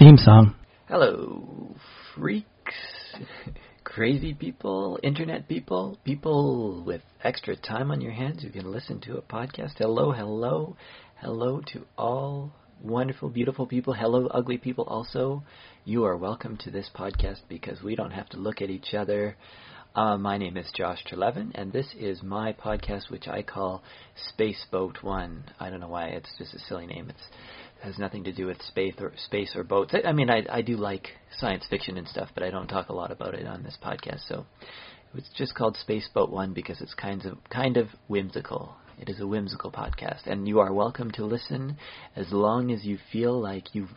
Theme song. Hello, freaks, crazy people, internet people, people with extra time on your hands who can listen to a podcast. Hello, hello, hello to all wonderful, beautiful people. Hello, ugly people also. You are welcome to this podcast because we don't have to look at each other. My name is Josh Trelevin, and this is my podcast, which I call Spaceboat One. I don't know why. It's just a silly name. It has nothing to do with space or boats. I mean, I do like science fiction and stuff, but I don't talk a lot about it on this podcast. So it's just called Spaceboat One because it's kind of whimsical. It is a whimsical podcast, and you are welcome to listen as long as you feel like you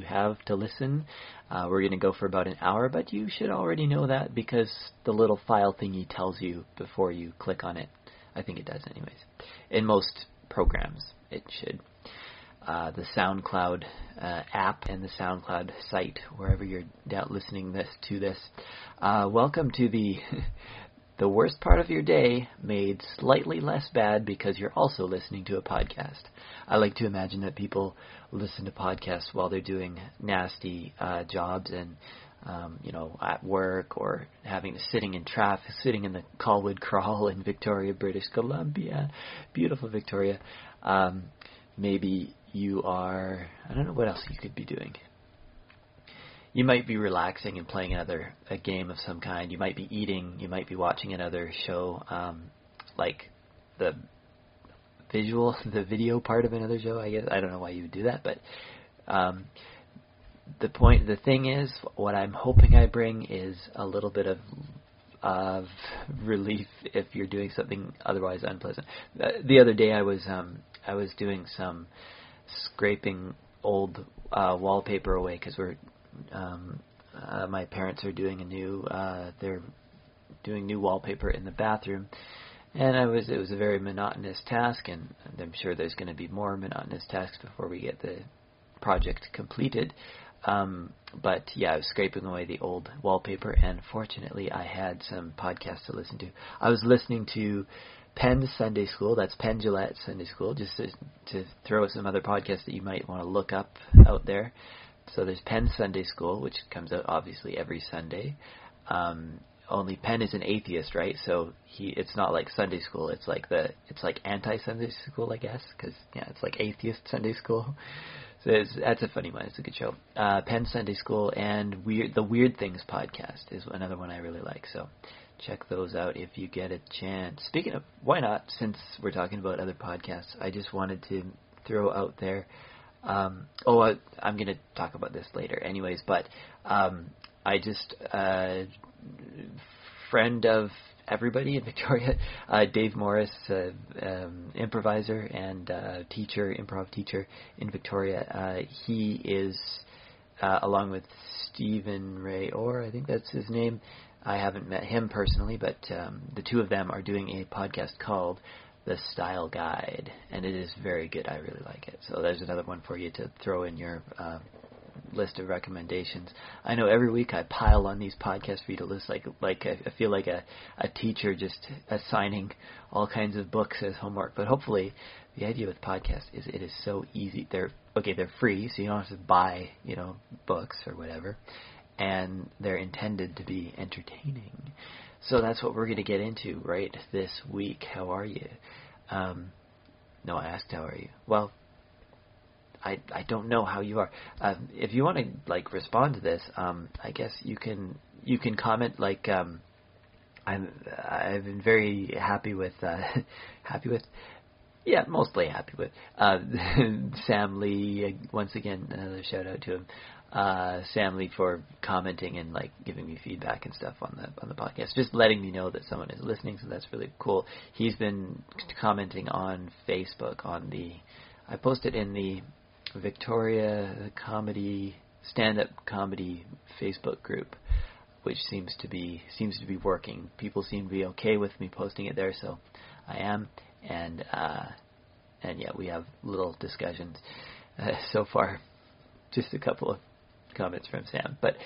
have to listen. We're going to go for about an hour, but you should already know that because the little file thingy tells you before you click on it. I think it does anyways. In most programs, it should. The SoundCloud app and the SoundCloud site, wherever you're listening to this. Welcome to the... The worst part of your day made slightly less bad because you're also listening to a podcast. I like to imagine that people listen to podcasts while they're doing nasty jobs and, at work or sitting in traffic, sitting in the Colwood Crawl in Victoria, British Columbia. Beautiful Victoria. Maybe you are, I don't know what else you could be doing. You might be relaxing and playing a game of some kind. You might be eating. You might be watching another show, like the video part of another show, I guess. I don't know why you would do that, but the thing is, what I'm hoping I bring is a little bit of relief if you're doing something otherwise unpleasant. The other day, I was doing some scraping old wallpaper away because we're. My parents are doing new wallpaper in the bathroom, and it was a very monotonous task, and I'm sure there's going to be more monotonous tasks before we get the project completed. But yeah, I was scraping away the old wallpaper, and fortunately I had some podcasts to listen to. I was listening to Penn Sunday School, that's Penn Gillette Sunday School, just to throw some other podcasts that you might want to look up out there. So there's Penn Sunday School, which comes out obviously every Sunday. Only Penn is an atheist, right? So it's not like Sunday school. It's like anti-Sunday school, I guess, because it's like atheist Sunday school. So that's a funny one. It's a good show. Penn Sunday School and the Weird Things podcast is another one I really like. So check those out if you get a chance. Speaking of, why not? Since we're talking about other podcasts, I just wanted to throw out there. I'm going to talk about this later anyways, but I just, friend of everybody in Victoria, Dave Morris, improviser and improv teacher in Victoria, he is, along with Stephen Ray Orr, I think that's his name, I haven't met him personally, but the two of them are doing a podcast called The Style Guide, and it is very good. I really like it. So there's another one for you to throw in your list of recommendations. I know every week I pile on these podcasts for you to list, like I feel like a teacher just assigning all kinds of books as homework. But hopefully, the idea with podcasts is it is so easy. They're free, so you don't have to buy books or whatever, and they're intended to be entertaining. So that's what we're going to get into right this week. How are you? No, I asked how are you. Well, I don't know how you are. If you want to respond to this, I guess you can comment. I've been very happy with Sam Lee. Once again, another shout out to him. Sam Lee for commenting and giving me feedback and stuff on the podcast, just letting me know that someone is listening, so that's really cool. He's been commenting on Facebook I posted in the Victoria stand-up comedy Facebook group, which seems to be working. People seem to be okay with me posting it there, so I am, and yeah, we have little discussions so far. Just a couple of comments from Sam, but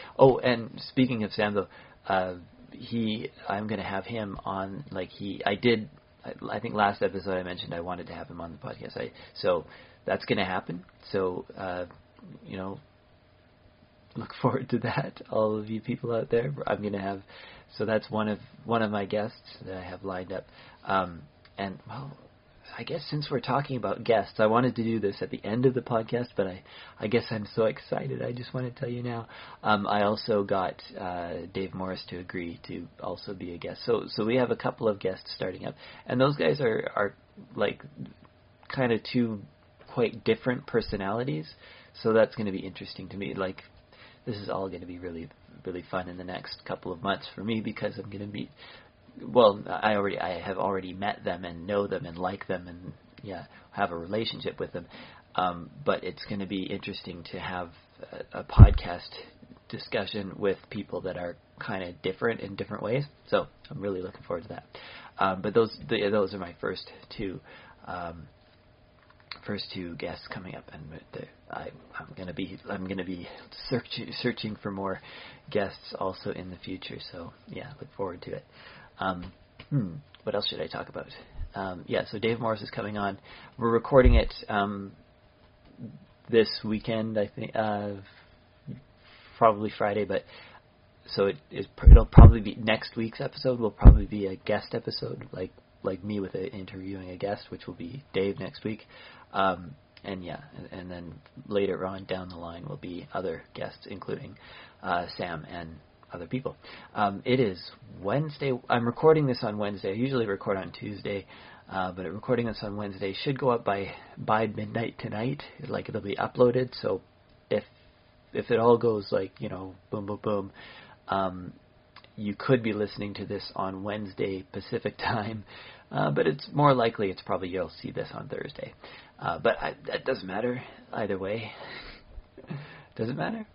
and speaking of Sam though, I'm going to have him on. I think last episode I mentioned I wanted to have him on the podcast. So that's going to happen. So look forward to that, all of you people out there. I'm going to have, so that's one of my guests that I have lined up. And, well, I guess since we're talking about guests, I wanted to do this at the end of the podcast, but I guess I'm so excited, I just want to tell you now. I also got Dave Morris to agree to also be a guest. So we have a couple of guests starting up, and those guys are like kind of two quite different personalities, so that's going to be interesting to me. Like, this is all going to be really, really fun in the next couple of months for me, because I'm going to meet... Well, I have already met them and know them and like them and have a relationship with them. But it's going to be interesting to have a podcast discussion with people that are kind of different in different ways. So I'm really looking forward to that. But those are my first two guests coming up, and I'm gonna be searching for more guests also in the future. So yeah, look forward to it. What else should I talk about? So Dave Morris is coming on. We're recording it this weekend, I think, probably Friday, but so it'll probably be next week's episode. Will probably be a guest episode, like me with interviewing a guest, which will be Dave next week. And then later on down the line will be other guests, including Sam and other people. It is Wednesday. I'm recording this on Wednesday. I usually record on Tuesday, but recording this on Wednesday should go up by midnight tonight. Like, it'll be uploaded. So if it all goes boom, boom, boom, you could be listening to this on Wednesday Pacific time, but it's more likely it's probably you'll see this on Thursday. But that doesn't matter either way. Does it matter?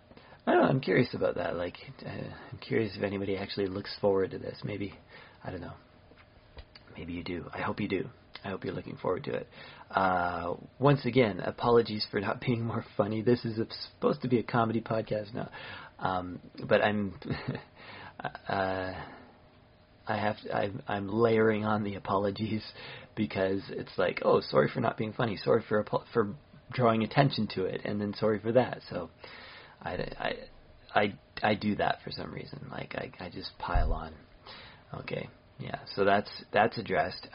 I don't know. I'm curious about that. Like, I'm curious if anybody actually looks forward to this. Maybe, I don't know. Maybe you do. I hope you do. I hope you're looking forward to it. Once again, apologies for not being more funny. This is supposed to be a comedy podcast now, but I'm... I'm layering on the apologies, because it's like, oh, sorry for not being funny, sorry for drawing attention to it, and then sorry for that. So I do that for some reason. Like, I just pile on. Okay, yeah. So that's addressed.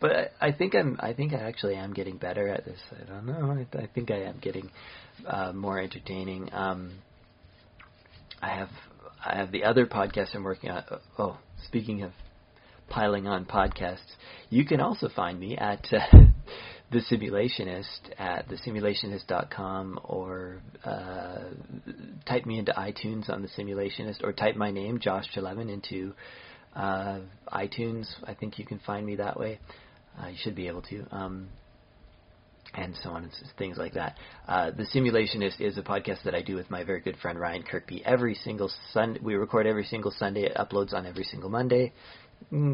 But I think I actually am getting better at this. I don't know. I think I am getting more entertaining. I have the other podcast I'm working on. Oh, speaking of piling on podcasts, you can also find me at The Simulationist at thesimulationist.com, or type me into iTunes on The Simulationist, or type my name, Josh Trelevin, into iTunes. I think you can find me that way. You should be able to. And so on, and things like that. The Simulationist is a podcast that I do with my very good friend Ryan Kirkby. We record every single Sunday. It uploads on every single Monday,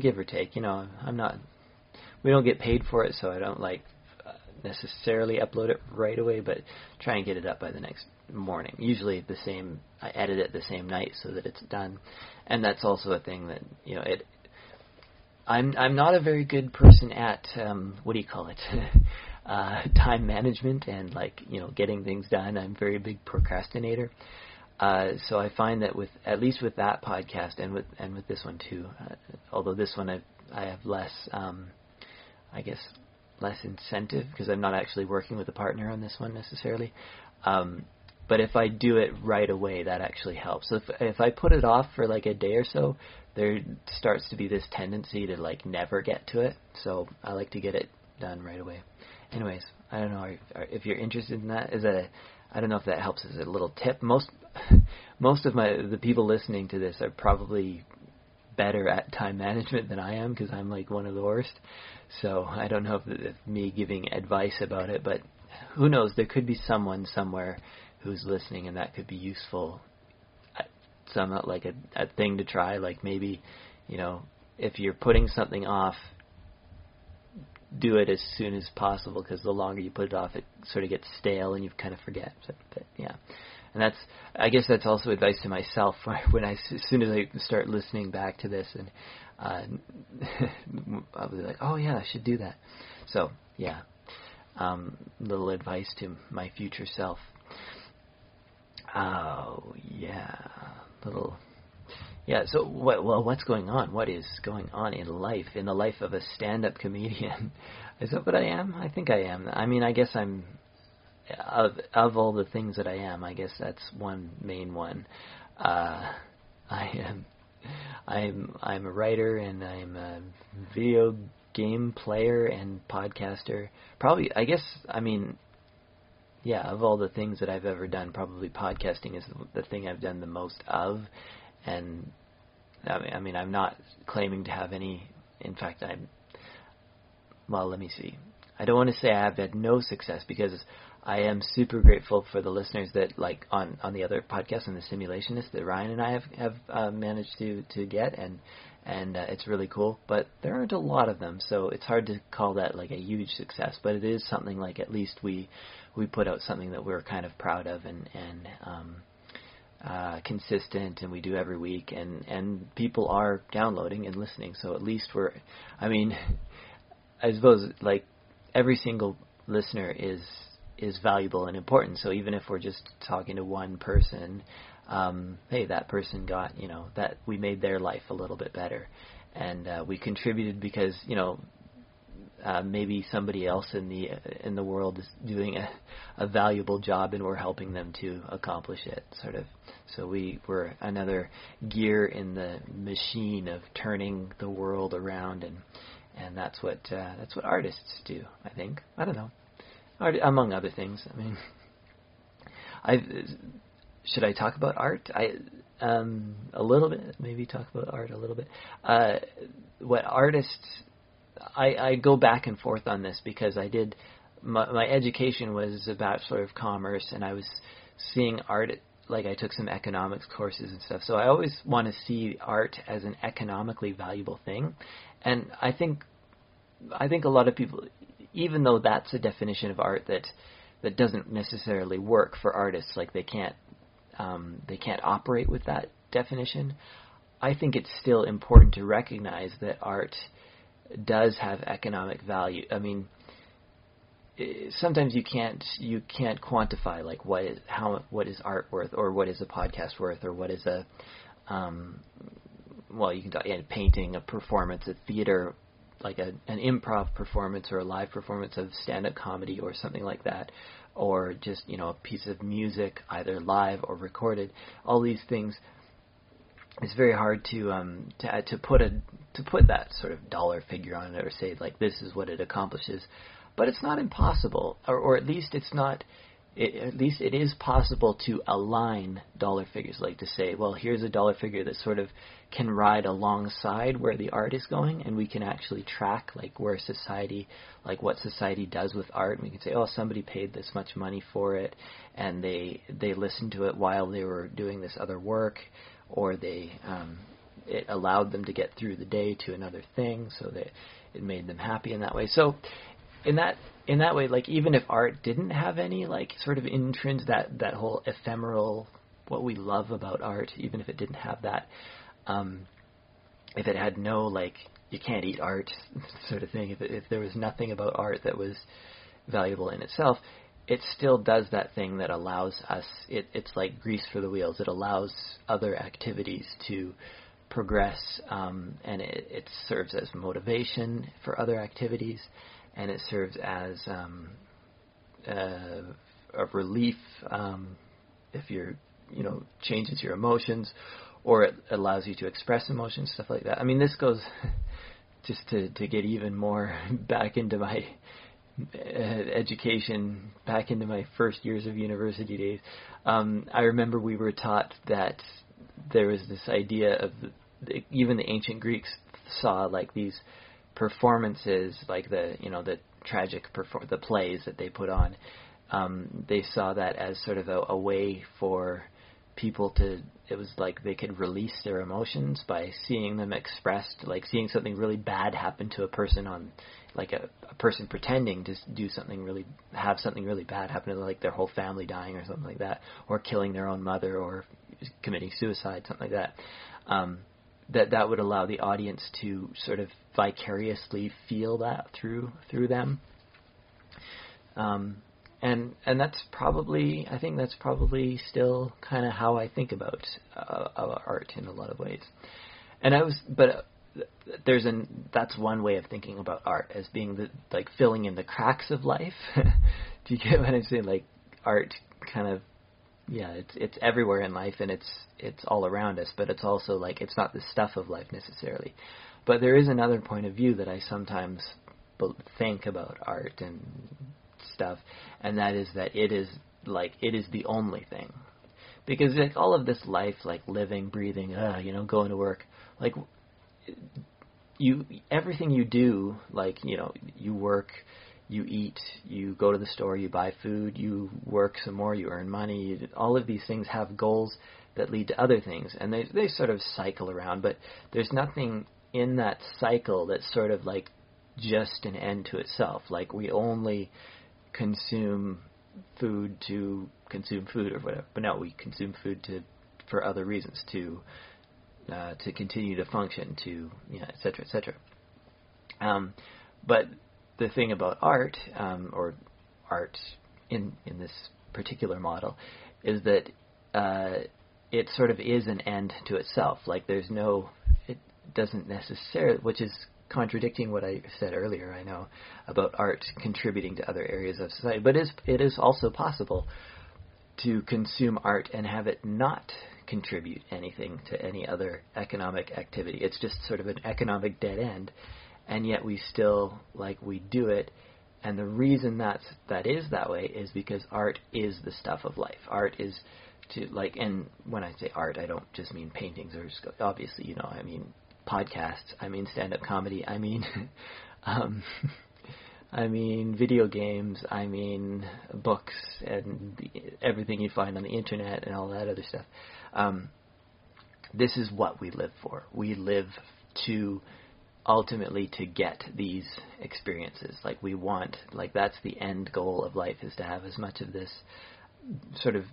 give or take. We don't get paid for it, so I don't necessarily upload it right away, but try and get it up by the next morning. Usually I edit it the same night so that it's done, and that's also a thing that I'm not a very good person at time management and getting things done. I'm a very big procrastinator. So I find that at least with that podcast and with this one too, although this one I have less, less incentive, because I'm not actually working with a partner on this one necessarily. But if I do it right away, that actually helps. So if I put it off for a day or so, there starts to be this tendency to never get to it. So I like to get it done right away. Anyways, I don't know if you're interested in that. I don't know if that helps as a little tip. Most of the people listening to this are probably better at time management than I am, because I'm one of the worst. So I don't know if me giving advice about it, but who knows? There could be someone somewhere who's listening, and that could be useful. Somewhat a thing to try. Maybe, if you're putting something off, do it as soon as possible, because the longer you put it off, it sort of gets stale and you kind of forget. But yeah, and that's also advice to myself when as soon as I start listening back to this, and I'll be like, oh yeah, I should do that. So yeah, little advice to my future self. Oh, yeah. Little... Yeah, so what's going on? What is going on in life, in the life of a stand-up comedian? Is that what I am? I think I am. I mean, I guess I'm... Of all the things that I am, I guess that's one main one. I'm a writer, and I'm a video game player and podcaster. Probably, I guess, I mean... Yeah, of all the things that I've ever done, probably podcasting is the thing I've done the most of. And, I mean, I'm not claiming to have any, in fact, well, let me see. I don't want to say I've had no success, because I am super grateful for the listeners that, like, on the other podcast, on The Simulationist, that Ryan and I have managed to get, and it's really cool. But there aren't a lot of them, so it's hard to call that, like, a huge success. But it is something, like, at least we put out something that we're kind of proud of and consistent, and we do every week, and people are downloading and listening. So at least we're, I mean, I suppose, like, every single listener is valuable and important. So even if we're just talking to one person, hey, that person got, you know, that we made their life a little bit better, and we contributed because, you know, maybe somebody else in the world is doing a valuable job, and we're helping them to accomplish it, sort of. So we're another gear in the machine of turning the world around, and that's what artists do, I think. I don't know, art, among other things. I mean, should I talk about art? A little bit, maybe talk about art a little bit. What artists. I go back and forth on this, because I did, my education was a Bachelor of Commerce, and I was seeing art, like I took some economics courses and stuff, so I always want to see art as an economically valuable thing. And I think a lot of people, even though that's a definition of art that doesn't necessarily work for artists, like they can't operate with that definition, I think it's still important to recognize that art does have economic value. I mean, sometimes you can't quantify, like, what is art worth, or what is a podcast worth, or what is a well, you can talk, a painting, a performance, a theater, like an improv performance, or a live performance of stand-up comedy or something like that, or just, you know, a piece of music, either live or recorded. All these things. It's very hard to put that sort of dollar figure on it, or say, like, this is what it accomplishes. But it's not impossible, or at least it's not. At least it is possible to align dollar figures, like to say, well, here's a dollar figure that sort of can ride alongside where the art is going, and we can actually track, like, where society, like, what society does with art. And we can say, oh, somebody paid this much money for it, and they listened to it while they were doing this other work, or it allowed them to get through the day to another thing, so that it made them happy in that way. So in that way, like, even if art didn't have any, like, sort of intrinsic, that whole ephemeral, what we love about art, even if it didn't have that, if it had no, like, you can't eat art sort of thing, if there was nothing about art that was valuable in itself, it still does that thing that allows us, it's like grease for the wheels. It allows other activities to progress, and it serves as motivation for other activities, and it serves as a relief, if you're, you know, changes your emotions, or it allows you to express emotions, stuff like that. I mean, this goes just to get even more back into my education, back into my first years of university days. I remember we were taught that there was this idea of, even the ancient Greeks saw, like, these performances, like the tragic the plays that they put on, they saw that as sort of a way for people to, it was like they could release their emotions by seeing them expressed, like seeing something really bad happen to a person on, like, a person pretending to do something really, have something really bad happen to them, like their whole family dying or something like that, or killing their own mother, or committing suicide, something like that. That would allow the audience to sort of vicariously feel that through them. And that's probably, I think that's probably still kind of how I think about art in a lot of ways. And I was, but there's an, that's one way of thinking about art as being the, like, filling in the cracks of life. Do you get what I'm saying? Like, art kind of, yeah, it's everywhere in life, and it's all around us, but it's also like, it's not the stuff of life necessarily. But there is another point of view that I sometimes think about art and stuff, and that is that it is like, it is the only thing, because like all of this life, like living, breathing, you know, going to work, like you, everything you do, like, you know, you work, you eat, you go to the store, you buy food, you work some more, you earn money, you, all of these things have goals that lead to other things, and they sort of cycle around, but there's nothing in that cycle that's sort of like just an end to itself. Like, we only consume food to consume food or whatever, but no, we consume food to, for other reasons, to continue to function, to, you know, et cetera, et cetera. But the thing about art, or art in this particular model, is that it sort of is an end to itself. Like, there's no, it doesn't necessarily, which is contradicting what I said earlier, I know, about art contributing to other areas of society, but it is also possible to consume art and have it not contribute anything to any other economic activity. It's just sort of an economic dead end, and yet we still, like, we do it, and the reason that is that way is because art is the stuff of life. Art is to, like, and when I say art, I don't just mean paintings or, obviously, you know, I mean podcasts, I mean stand-up comedy, I mean I mean video games, I mean books and everything you find on the internet and all that other stuff. This is what we live for. We live to ultimately to get these experiences. Like, we want, like, that's the end goal of life, is to have as much of this sort of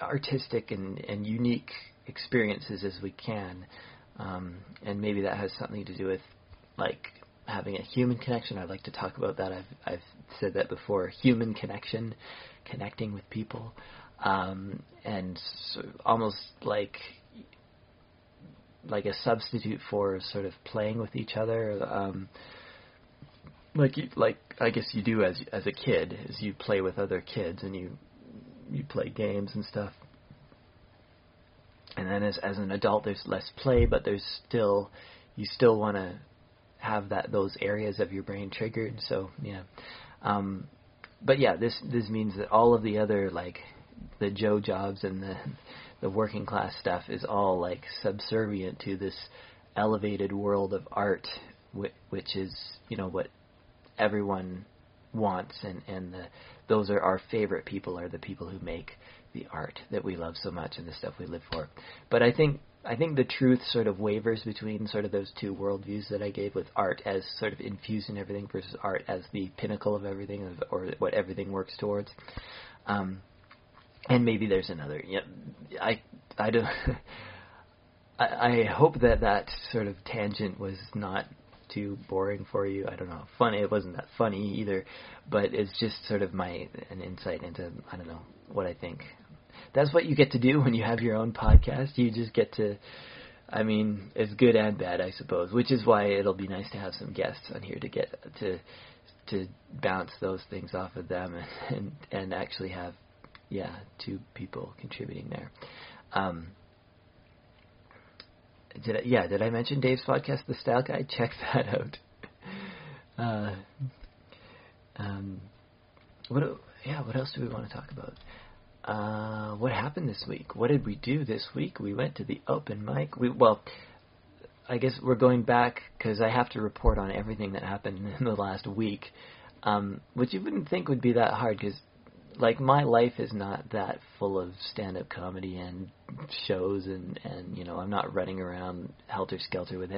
artistic and unique experiences as we can. And maybe that has something to do with, like, having a human connection. I'd like to talk about that. I've said that before. Human connection, connecting with people, and so almost like a substitute for sort of playing with each other. Like I guess you do as a kid, is you play with other kids and you play games and stuff. And then as an adult, there's less play, but there's still, you still want to have that, those areas of your brain triggered. So, yeah. But yeah, this means that all of the other, like, the Joe jobs and the working class stuff is all, like, subservient to this elevated world of art, which is, you know, what everyone wants. And those are our favorite people, are the people who make the art that we love so much and the stuff we live for. But I think the truth sort of wavers between sort of those two worldviews that I gave, with art as sort of infused in everything versus art as the pinnacle of everything, or what everything works towards. And maybe there's another. Yeah, I don't. I hope that sort of tangent was not too boring for you. I don't know. Funny. It wasn't that funny either, but it's just sort of an insight into, I don't know, what I think. That's what you get to do when you have your own podcast. You just get to, I mean, it's good and bad, I suppose, which is why it'll be nice to have some guests on here to get to bounce those things off of them and actually have, yeah, two people contributing there. Did I mention Dave's podcast, The Style Guide? Check that out. What else do we want to talk about? What happened this week? What did we do this week? We went to the open mic. Well, I guess we're going back because I have to report on everything that happened in the last week, which you wouldn't think would be that hard because, like, my life is not that full of stand-up comedy and shows and you know, I'm not running around helter-skelter with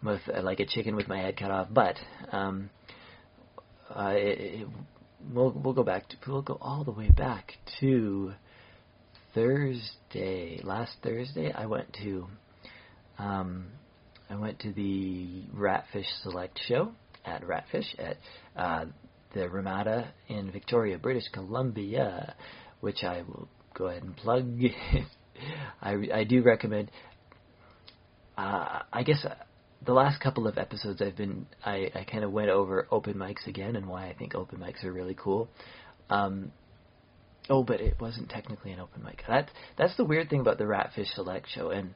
like a chicken with my head cut off. But we'll go all the way back to Thursday. Last Thursday, I went to the Ratfish Select Show at Ratfish at the Ramada in Victoria, British Columbia, which I will go ahead and plug. I do recommend. I guess the last couple of episodes I kind of went over open mics again and why I think open mics are really cool. But it wasn't technically an open mic. That's the weird thing about the Ratfish Select Show. And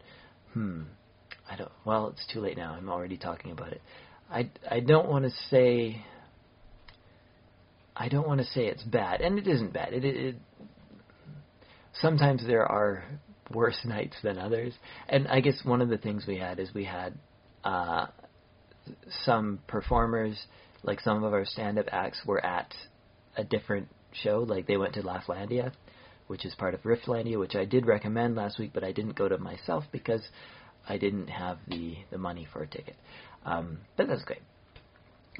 I don't. Well, it's too late now. I'm already talking about it. I don't want to say. I don't want to say it's bad, and it isn't bad. It sometimes there are worse nights than others, and I guess one of the things we had is we had some performers, like some of our stand-up acts were at a different show, like they went to Laughlandia, which is part of Riftlandia, which I did recommend last week, but I didn't go to myself because I didn't have the money for a ticket. But that's great.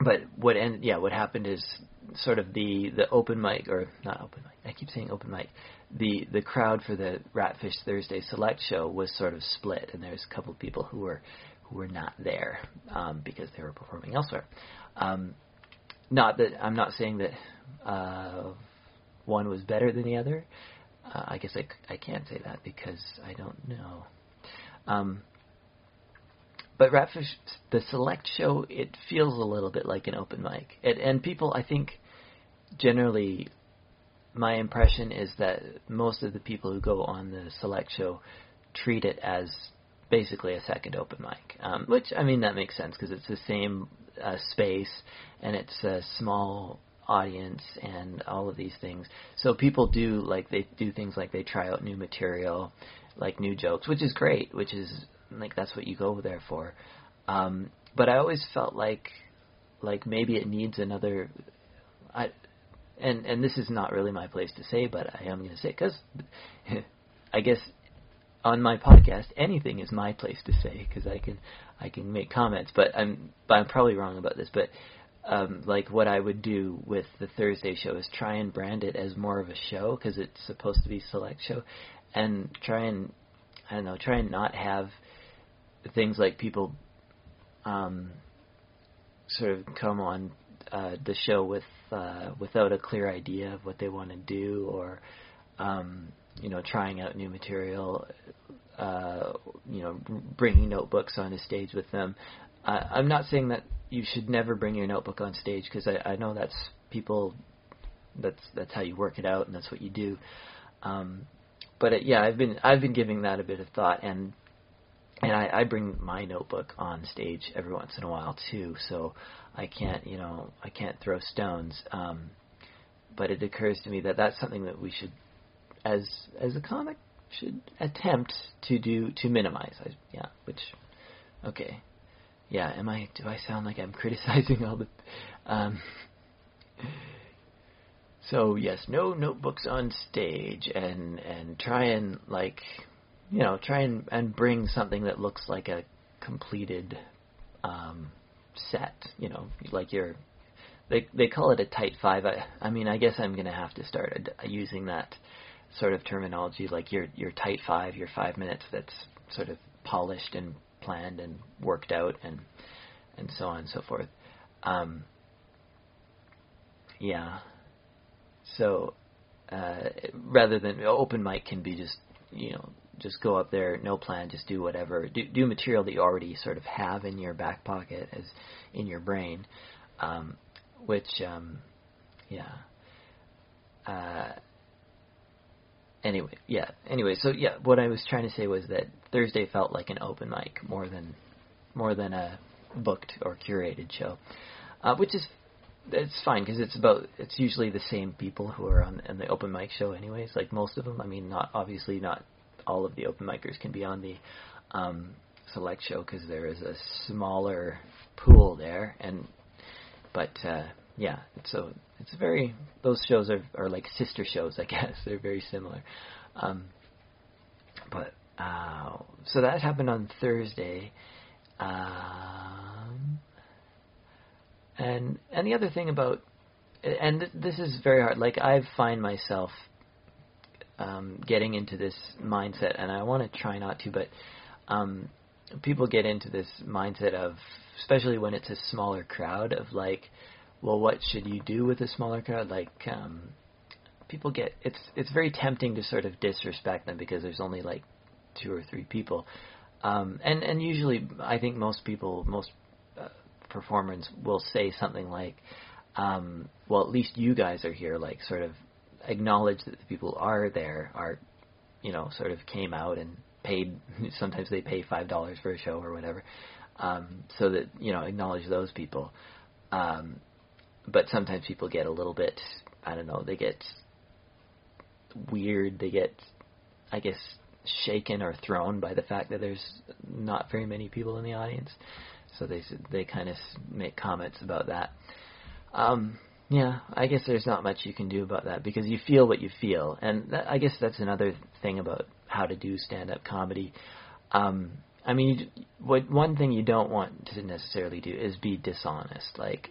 But what happened is sort of the open mic, or not open mic, I keep saying open mic, the crowd for the Ratfish Thursday Select Show was sort of split, and there's a couple of people who were not there because they were performing elsewhere. Not that I'm not saying that one was better than the other. I guess I can't say that because I don't know. But Ratfish, the Select Show, it feels a little bit like an open mic. And people, I think, generally, my impression is that most of the people who go on the Select Show treat it as basically a second open mic. Which, I mean, that makes sense because it's the same space and it's a small audience and all of these things. So people do things like they try out new material, like new jokes, which is great, which is... like that's what you go there for, but I always felt like maybe it needs another. And this is not really my place to say, but I am going to say because I guess on my podcast anything is my place to say because I can make comments, but I'm probably wrong about this. But like what I would do with the Thursday show is try and brand it as more of a show because it's supposed to be Select Show, and try and not have things like people sort of come on the show without a clear idea of what they want to do, or trying out new material, bringing notebooks on the stage with them. I'm not saying that you should never bring your notebook on stage because I know that's how you work it out and that's what you do. But I've been giving that a bit of thought, and I bring my notebook on stage every once in a while too, so I can't throw stones. But it occurs to me that that's something that we should, as a comic, should attempt to do to minimize. Do I sound like I'm criticizing all the? So yes, no notebooks on stage, and try and like. Try and bring something that looks like a completed set. Like your they call it a tight five. I mean, I guess I'm gonna have to start using that sort of terminology, like your tight five, your 5 minutes that's sort of polished and planned and worked out, and so on and so forth. So rather than open mic can be just just go up there, no plan, just do whatever. Do material that you already sort of have in your back pocket, as in your brain, Anyway, what I was trying to say was that Thursday felt like an open mic more than a booked or curated show, which is. It's fine because it's usually the same people who are on the open mic show anyways. Like most of them, I mean, not all of the open micers can be on the Select Show because there is a smaller pool there. So it's very. Those shows are like sister shows, I guess. They're very similar. So that happened on Thursday. And the other thing about, and this is very hard, like I find myself getting into this mindset, and I want to try not to, but people get into this mindset of, especially when it's a smaller crowd, of like, well, what should you do with a smaller crowd? Like, people get, it's very tempting to sort of disrespect them because there's only like 2 or 3 people. And usually I think most people, most performers will say something like, well, at least you guys are here, like sort of acknowledge that the people are there are, you know, sort of came out and paid. Sometimes they pay $5 for a show or whatever. So that, you know, acknowledge those people. But sometimes people get a little bit, I don't know, they get weird. They get, I guess, shaken or thrown by the fact that there's not very many people in the audience. So they kind of make comments about that. Yeah, I guess there's not much you can do about that because you feel what you feel. And I guess that's another thing about how to do stand-up comedy. I mean, one thing you don't want to necessarily do is be dishonest. Like,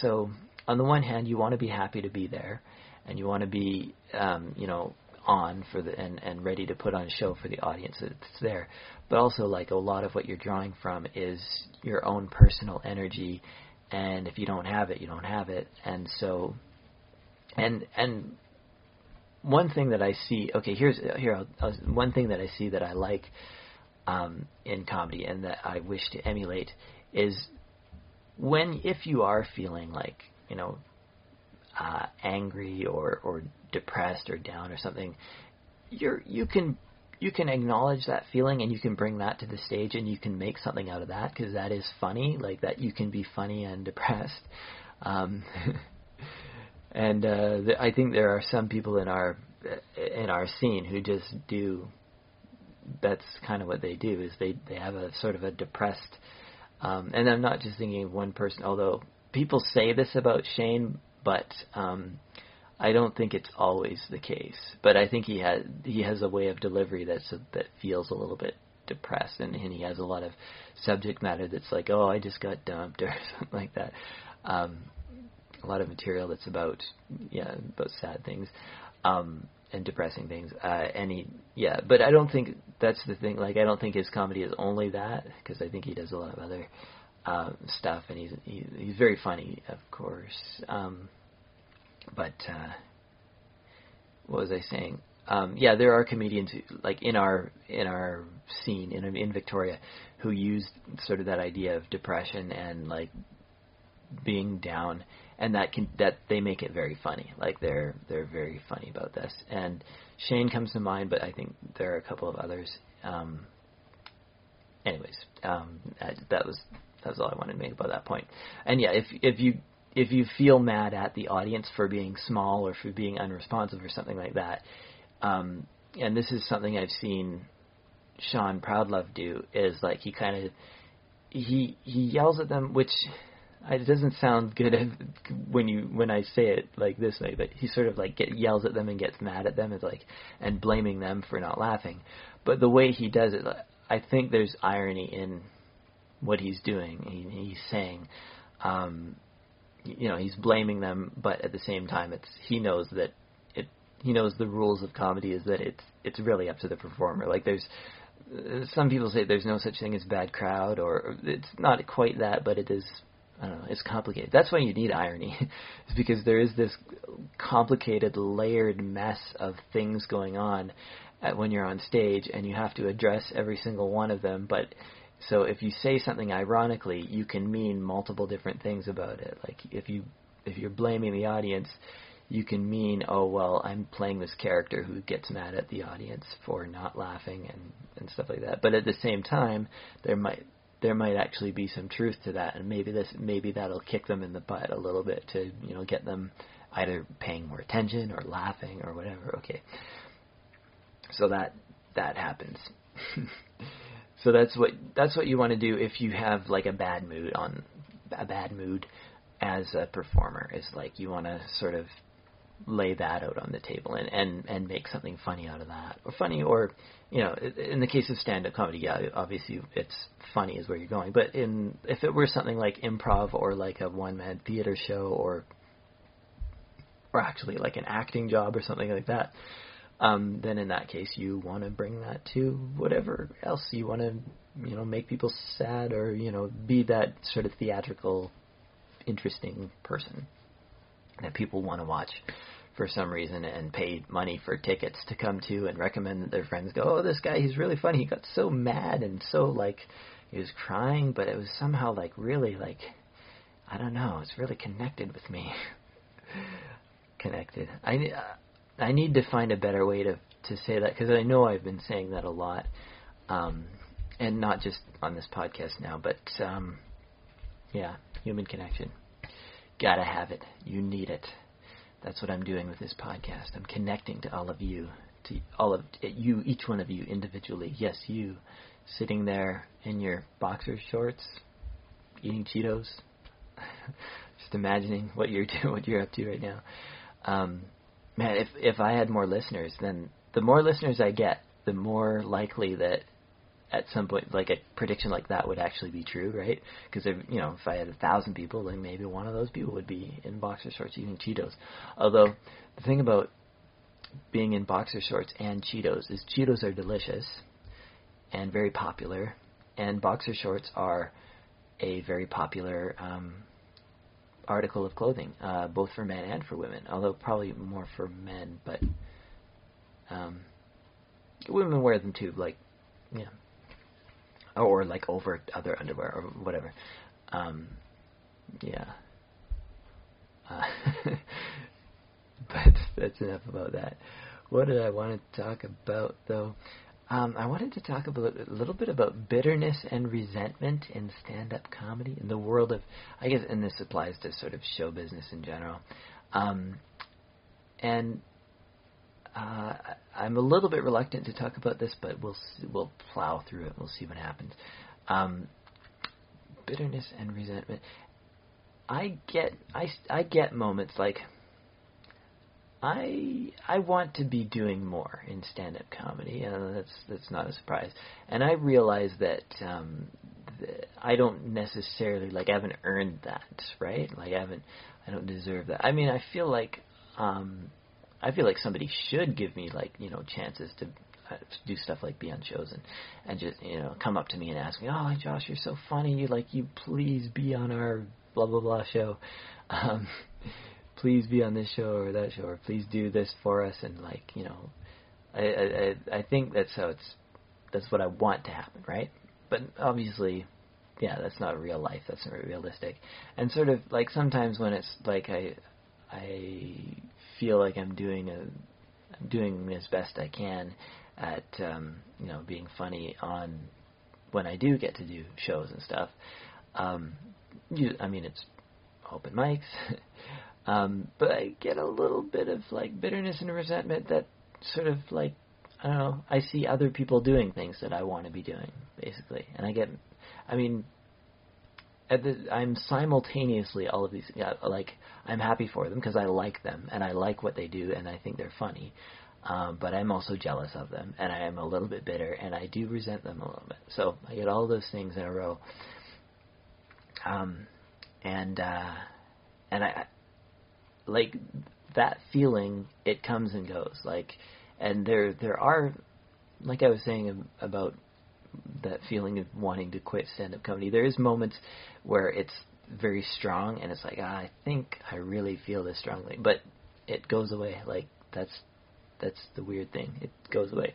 so on the one hand, you want to be happy to be there, and you want to be, you know, on for the and ready to put on a show for the audience that's there. But also, like, a lot of what you're drawing from is your own personal energy, and if you don't have it, you don't have it. And so, and one thing that I see, okay, one thing that I see that I like. In comedy, and that I wish to emulate, is if you are feeling like, you know, angry or depressed or down or something, you can acknowledge that feeling, and you can bring that to the stage, and you can make something out of that, because that is funny. Like that, you can be funny and depressed. And I think there are some people in our scene who just do. That's kind of what they do, is they have a sort of a depressed, and I'm not just thinking of one person, although people say this about Shane, but I don't think it's always the case. But I think he has a way of delivery that feels a little bit depressed, and he has a lot of subject matter that's like, oh, I just got dumped, or something like that. A lot of material that's about sad things. And depressing things, but I don't think that's the thing. Like, I don't think his comedy is only that, because I think he does a lot of other stuff, and he's very funny, of course. But what was I saying? There are comedians who, like in our scene in Victoria, who use sort of that idea of depression and like being down. And that they make it very funny. Like they're very funny about this. And Shane comes to mind, but I think there are a couple of others. That was all I wanted to make about that point. And yeah, if you feel mad at the audience for being small or for being unresponsive or something like that, and this is something I've seen Sean Proudlove do, is like he yells at them, which. It doesn't sound good when I say it like this way, but he sort of like yells at them and gets mad at them and blaming them for not laughing. But the way he does it, I think there's irony in what he's doing. He's saying, you know, he's blaming them, but at the same time, he knows the rules of comedy is that it's really up to the performer. Like there's. Some people say there's no such thing as bad crowd, or it's not quite that, but it is. I don't know, it's complicated. That's why you need irony, is because there is this complicated, layered mess of things going on when you're on stage, and you have to address every single one of them. But so if you say something ironically, you can mean multiple different things about it. Like if you're blaming the audience, you can mean, oh, well, I'm playing this character who gets mad at the audience for not laughing and stuff like that. But at the same time, there might actually be some truth to that, and maybe that'll kick them in the butt a little bit to, you know, get them either paying more attention or laughing or whatever. Okay, so that happens. So that's what you want to do if you have like a bad mood as a performer, is like you want to sort of lay that out on the table and make something funny out of that, or funny, or, you know, in the case of stand-up comedy, yeah, obviously it's funny is where you're going, but if it were something like improv or like a one-man theater show or actually like an acting job or something like that, then in that case you want to bring that to whatever else you want to, you know, make people sad, or, you know, be that sort of theatrical interesting person that people want to watch for some reason and pay money for tickets to come to and recommend that their friends go, oh, this guy, he's really funny. He got so mad and so, like, he was crying, but it was somehow, like, really, like, I don't know. It's really connected with me. Connected. I need to find a better way to say that, because I know I've been saying that a lot, and not just on this podcast now, but, yeah, human connection. Gotta have it. You need it. That's what I'm doing with this podcast. I'm connecting to all of you, each one of you individually. Yes, you, sitting there in your boxer shorts, eating Cheetos, just imagining what you're doing, what you're up to right now. Man, if I had more listeners, then the more listeners I get, the more likely that at some point, like, a prediction like that would actually be true, right? Because, you know, if I had 1,000 people, then maybe one of those people would be in boxer shorts eating Cheetos. Although, the thing about being in boxer shorts and Cheetos is Cheetos are delicious and very popular, and boxer shorts are a very popular article of clothing, both for men and for women, although probably more for men, but women wear them too, like, yeah. Or like over other underwear or whatever. Yeah. But that's enough about that. What did I want to talk about, though? I wanted to talk about a little bit about bitterness and resentment in stand-up comedy in the world of, I guess, and this applies to sort of show business in general. I'm a little bit reluctant to talk about this, but we'll plow through it. We'll see what happens. Bitterness and resentment. I get moments like I want to be doing more in stand-up comedy, and that's not a surprise. And I realize that I don't necessarily, like, I haven't earned that, right? Like, I don't deserve that. I mean, I feel like somebody should give me, like, you know, chances to do stuff like be on shows and just, you know, come up to me and ask me, oh, Josh, you're so funny. You please be on our blah, blah, blah show. Please be on this show or that show, or please do this for us. And, like, you know, I think that's how that's what I want to happen, right? But obviously, yeah, that's not real life. That's not realistic. And sort of, like, sometimes when it's, like, I feel like I'm doing as best I can at you know, being funny on when I do get to do shows and stuff. I mean, it's open mics, but I get a little bit of, like, bitterness and resentment that sort of, like, I don't know. I see other people doing things that I want to be doing, basically, and I'm simultaneously all of these, yeah, like, I'm happy for them because I like them and I like what they do and I think they're funny, but I'm also jealous of them and I am a little bit bitter and I do resent them a little bit. So I get all those things in a row, and I like that feeling. It comes and goes, like, and there are, like I was saying about that feeling of wanting to quit stand-up comedy, there is moments where it's very strong and it's like, I think I really feel this strongly, but it goes away. Like, that's the weird thing. It goes away.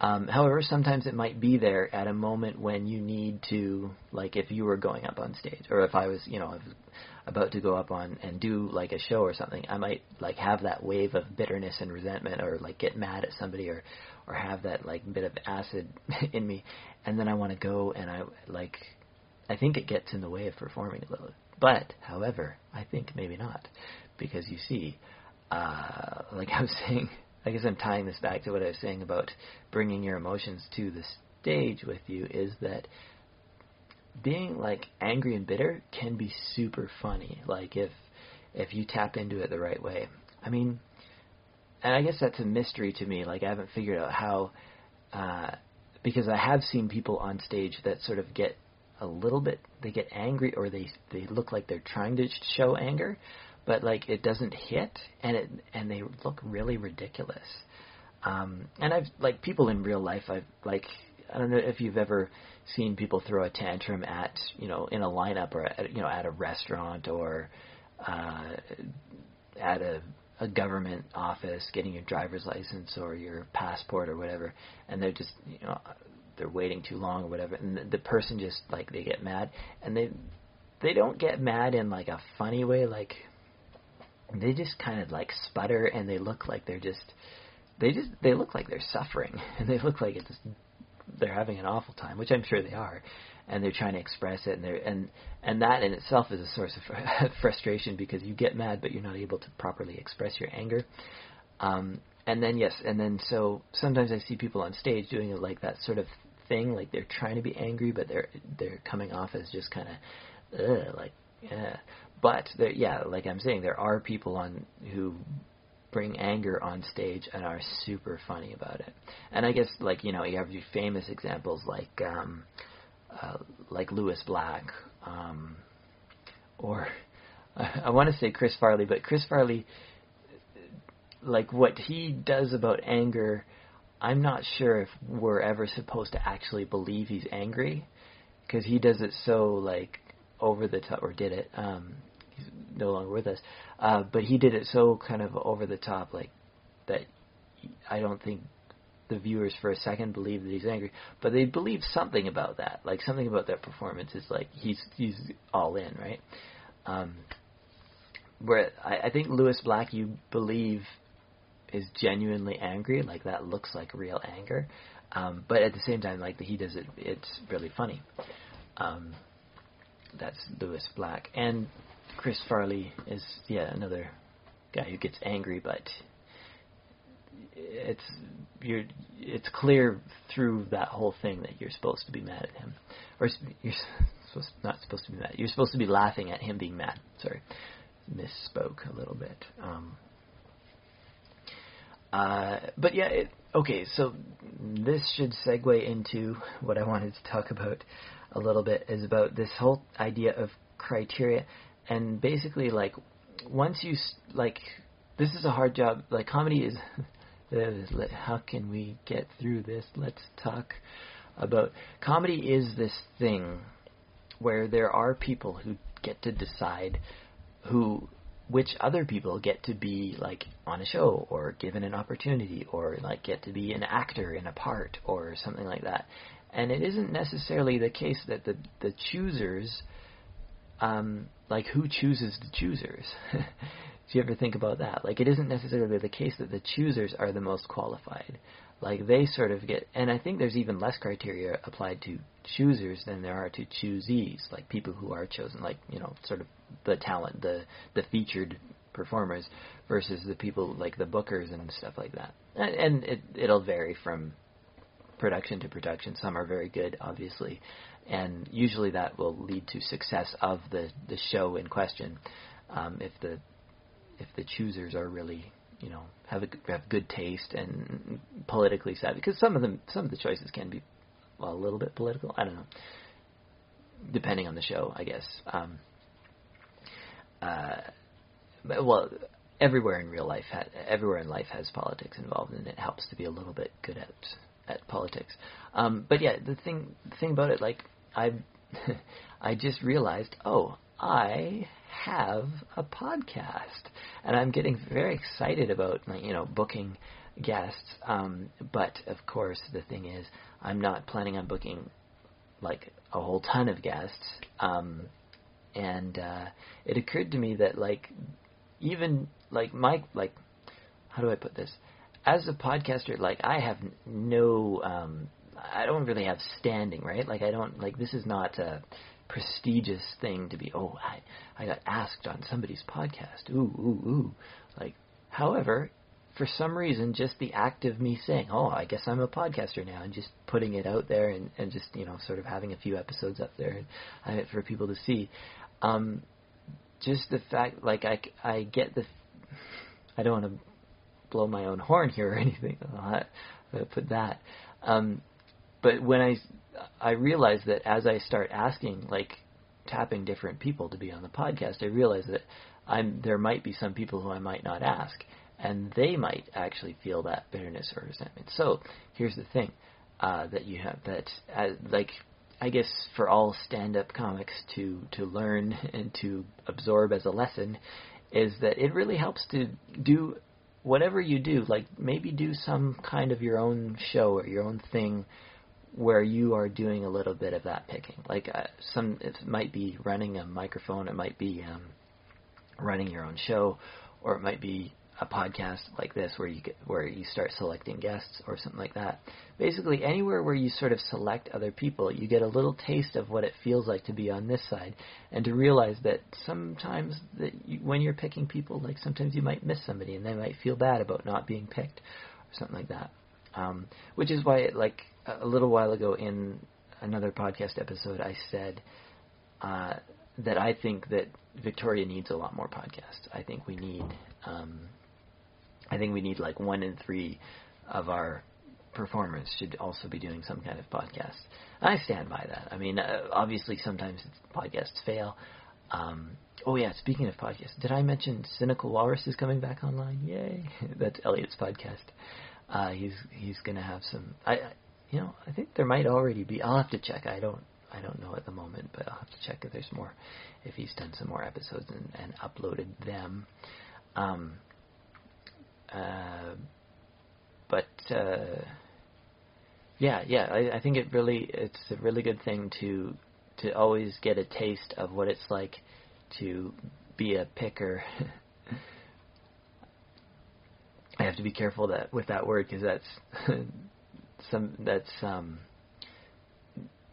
However, sometimes it might be there at a moment when you need to, like, if you were going up on stage, or if I was, you know, I was about to go up on and do, like, a show or something, I might, like, have that wave of bitterness and resentment, or, like, get mad at somebody, or have that, like, bit of acid in me, and then I want to go, and I, like, I think it gets in the way of performing a little. But, however, I think maybe not, because you see, like I was saying, I guess I'm tying this back to what I was saying about bringing your emotions to the stage with you, is that being, like, angry and bitter can be super funny, like, if you tap into it the right way. I mean, and I guess that's a mystery to me, like, I haven't figured out how, because I have seen people on stage that sort of get a little bit, they get angry, or they look like they're trying to show anger, but, like, it doesn't hit, and they look really ridiculous. And I've, like, people in real life, I've, like, I don't know if you've ever seen people throw a tantrum at, you know, in a lineup or, at, you know, at a restaurant or at a government office getting your driver's license or your passport or whatever, and they're just, you know, they're waiting too long or whatever, and the person just, like, they get mad, and they don't get mad in, like, a funny way, like, they just kind of, like, sputter, and they look like they're just, they look like they're suffering, and they look like it's, they're having an awful time, which I'm sure they are, and they're trying to express it, and they're, and that in itself is a source of frustration, because you get mad, but you're not able to properly express your anger, and then, yes, and then, so, sometimes I see people on stage doing, like, that sort of thing, like, they're trying to be angry, but they're coming off as just kind of, like, yeah, but, yeah, like I'm saying, there are people on, who bring anger on stage and are super funny about it. And I guess, like, you know, you have your famous examples like Lewis Black, or I want to say Chris Farley, but Chris Farley, like, what he does about anger, I'm not sure if we're ever supposed to actually believe he's angry, because he does it so, like, over the top, or did it, he's no longer with us, but he did it so kind of over the top, like, that I don't think the viewers for a second believe that he's angry, but they believe something about that, like, something about that performance is, like, he's all in, right? Where I think Lewis Black, you believe, is genuinely angry, like, that looks like real anger, but at the same time, like, he does it, it's really funny. That's Lewis Black. And Chris Farley is, yeah, another guy who gets angry, but it's clear through that whole thing that you're supposed to be mad at him, or you're not supposed to be mad. You're supposed to be laughing at him being mad. Sorry, misspoke a little bit. But yeah, okay. So this should segue into what I wanted to talk about a little bit, is about this whole idea of criteria, and basically, like, once you, like, this is a hard job, like, comedy is, how can we get through this, let's talk about, comedy is this thing where there are people who get to decide which other people get to be, like, on a show, or given an opportunity, or, like, get to be an actor in a part, or something like that. And it isn't necessarily the case that the choosers, like, who chooses the choosers? Do you ever think about that? Like, it isn't necessarily the case that the choosers are the most qualified. Like, they sort of get, and I think there's even less criteria applied to choosers than there are to choosees, like, people who are chosen, like, you know, sort of the talent, the featured performers versus the people, like, the bookers and stuff like that. And it'll vary from production to production. Some are very good, obviously, and usually that will lead to success of the show in question, if the choosers are really, you know, have good taste and politically savvy, because some of the choices can be, well, a little bit political, I don't know, depending on the show, I guess. Well, everywhere in life has politics involved, and it helps to be a little bit good at politics. But yeah, the thing about it, like, I just realized, oh, I have a podcast, and I'm getting very excited about, you know, booking guests. But of course, the thing is, I'm not planning on booking, like, a whole ton of guests. And it occurred to me that, like, even, like, how do I put this? As a podcaster, like, I have no, I don't really have standing, right? Like, I don't, like, this is not a prestigious thing to be, oh, I got asked on somebody's podcast. Ooh. Like, however, for some reason, just the act of me saying, oh, I guess I'm a podcaster now, and just putting it out there, and just, you know, sort of having a few episodes up there for people to see. Just the fact, like, I get the, I don't want to blow my own horn here or anything. I'm going to put that. But when I realized that as I start asking, like, tapping different people to be on the podcast, I realized that there might be some people who I might not ask, and they might actually feel that bitterness or resentment. So here's the thing. that you have that, like, I guess for all stand-up comics to learn and to absorb as a lesson, is that it really helps to do whatever you do, like maybe do some kind of your own show or your own thing where you are doing a little bit of that picking. Like it might be running a microphone, it might be running your own show, or it might be a podcast like this where you start selecting guests or something like that. Basically, anywhere where you sort of select other people, you get a little taste of what it feels like to be on this side, and to realize that sometimes when you're picking people, like sometimes you might miss somebody and they might feel bad about not being picked or something like that. Which is why, like a little while ago in another podcast episode, I said that I think that Victoria needs a lot more podcasts. I think we need like 1 in 3 of our performers should also be doing some kind of podcast. I stand by that. I mean, obviously sometimes podcasts fail. Oh yeah, speaking of podcasts, did I mention Cynical Walrus is coming back online? Yay! That's Elliot's podcast. He's gonna have some. I think there might already be. I'll have to check. I don't know at the moment, but I'll have to check if there's more. If he's done some more episodes and uploaded them. I think it's a really good thing to always get a taste of what it's like to be a picker. I have to be careful with that word, because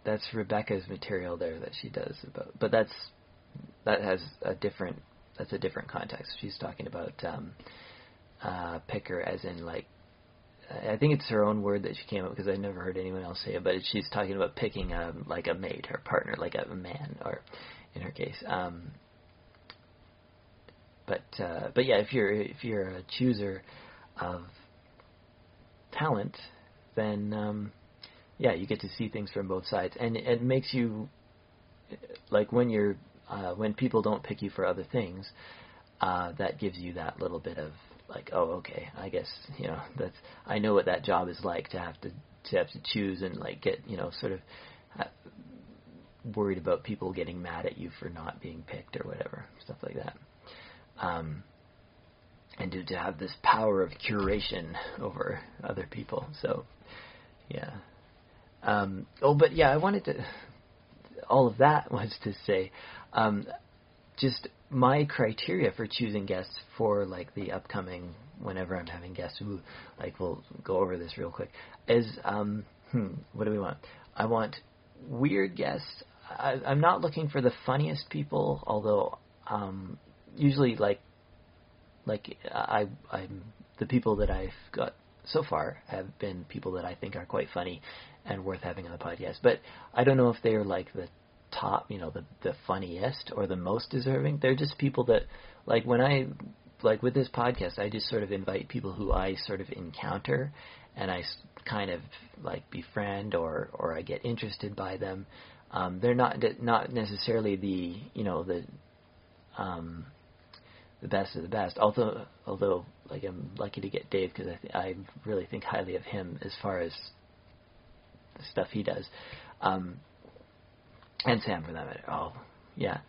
that's Rebecca's material there that she does about, but that's a different context. She's talking about picker, as in, like, I think it's her own word that she came up with, because I never heard anyone else say it, but she's talking about picking like a mate or partner, like a man, or in her case. But yeah, if you're a chooser of talent, then you get to see things from both sides, and it makes you, like, when people don't pick you for other things, that gives you that little bit of, like, oh, okay, I guess, I know what that job is like, to have to choose and, like, get, sort of worried about people getting mad at you for not being picked or whatever, stuff like that. And to have this power of curation over other people. So, yeah. I wanted to... All of that was to say, just my criteria for choosing guests for, like, the upcoming, whenever I'm having guests, we'll go over this real quick, is, what do we want? I want weird guests. I'm not looking for the funniest people, although usually, like I'm the people that I've got so far have been people that I think are quite funny and worth having on the podcast. But I don't know if they're, like, the top, the funniest or the most deserving. They're just people that, like, when I, like, with this podcast, I just sort of invite people who I sort of encounter and I kind of, like, befriend or I get interested by them. They're not necessarily the best of the best. Although, like, I'm lucky to get Dave, because I really think highly of him as far as the stuff he does, and Sam, for that matter. Oh, yeah.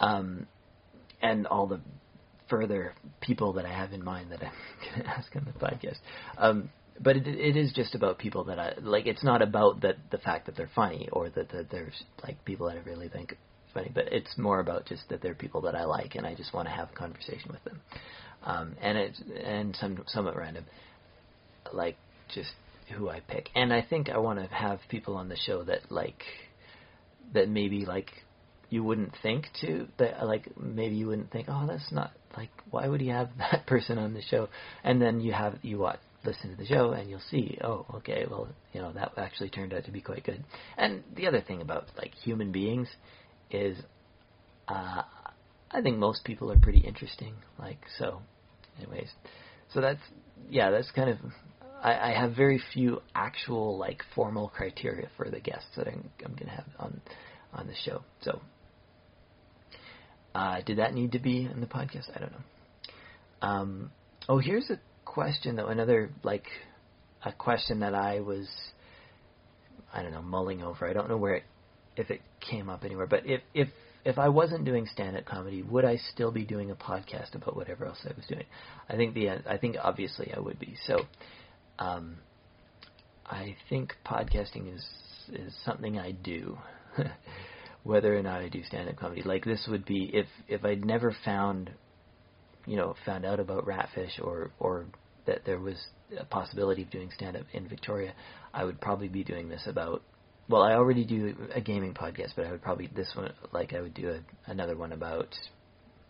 And all the further people that I have in mind that I'm going to ask on the podcast. But it is just about people that I like. It's not about the fact that they're funny, or that there's, like, people that I really think funny, but it's more about just that they're people that I like, and I just want to have a conversation with them. And some at random, like, just who I pick. And I think I want to have people on the show that, like, that maybe, like, you wouldn't think to, that, like, maybe you wouldn't think, oh, that's not, like, why would he have that person on the show? And then listen to the show and you'll see, oh, okay, well, that actually turned out to be quite good. And the other thing about, like, human beings is, I think most people are pretty interesting, like, so, anyways. So that's kind of, I have very few actual, like, formal criteria for the guests that I'm going to have on the show. So, did that need to be in the podcast? I don't know. Here's a question, though. Another, like, a question that I was I don't know, mulling over. I don't know where it, if it came up anywhere. But if I wasn't doing stand-up comedy, would I still be doing a podcast about whatever else I was doing? I think obviously I would be. So I think podcasting is something I do, whether or not I do stand-up comedy. Like this would be if I'd never found out about Ratfish or that there was a possibility of doing stand-up in Victoria, I would probably be doing this about, well, I already do a gaming podcast, but I would probably, this one, like I would do another one about,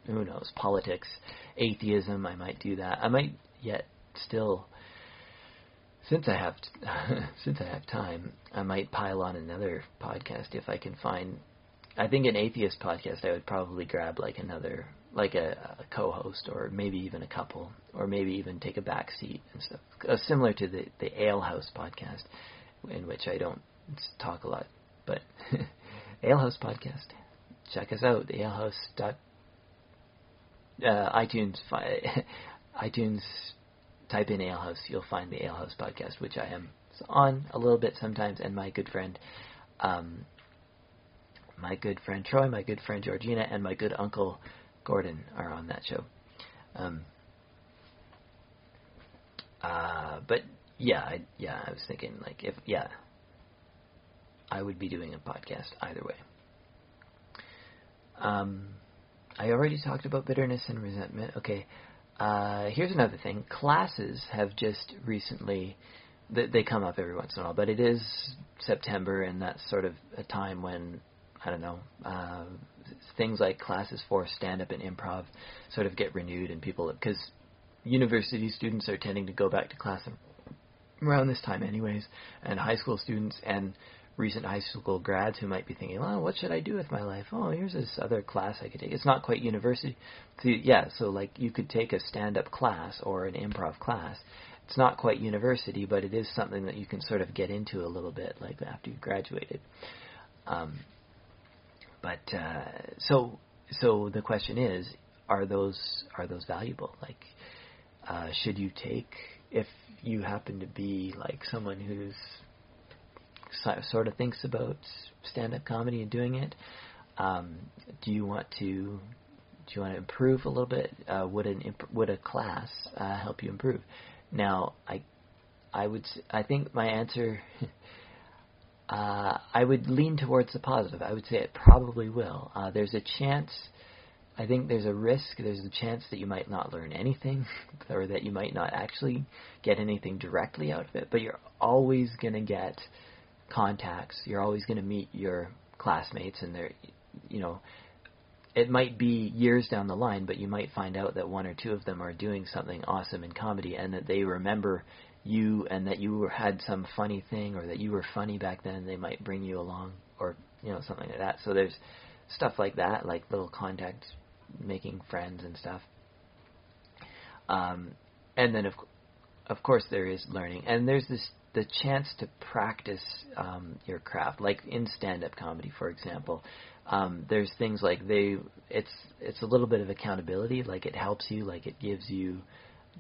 who knows, politics, atheism, I might do that. I might yet still, since I have time, I might pile on another podcast if I can find, I think an atheist podcast I would probably grab like a co-host or maybe even a couple, or maybe even take a back seat and stuff, similar to the Ale House podcast, in which I don't talk a lot, but Ale House podcast, check us out, iTunes, type in Ale House, you'll find the Ale House podcast, which I am on a little bit sometimes, and my good friend Troy, my good friend Georgina, and my good uncle Gordon are on that show. But I was thinking, like, I would be doing a podcast either way. I already talked about bitterness and resentment. Okay, here's another thing. Classes have just recently, they come up every once in a while, but it is September, and that's sort of a time when, I don't know, things like classes for stand-up and improv sort of get renewed, and people, because university students are tending to go back to class around this time anyways, and high school students and recent high school grads who might be thinking, well, what should I do with my life? Oh, here's this other class I could take. It's not quite university. So like you could take a stand-up class or an improv class. It's not quite university, but it is something that you can sort of get into a little bit, like after you've graduated. So the question is, are those valuable? Like, should you take, if you happen to be like someone who's sort of thinks about stand-up comedy and doing it, do you want to improve a little bit? Would a class help you improve? Now, I think my answer. I would lean towards the positive. I would say it probably will. There's a chance, I think there's a risk, there's a chance that you might not learn anything, or that you might not actually get anything directly out of it, but you're always going to get contacts, you're always going to meet your classmates, and they're, you know, it might be years down the line, but you might find out that one or two of them are doing something awesome in comedy, and that they remember you, and that you had some funny thing, or that you were funny back then, they might bring you along, or, you know, something like that. So there's stuff like that, like little contacts, making friends and stuff. And then, of course, there is learning. And there's the chance to practice your craft. Like in stand-up comedy, for example, there's things like it's a little bit of accountability, like it helps you, like it gives you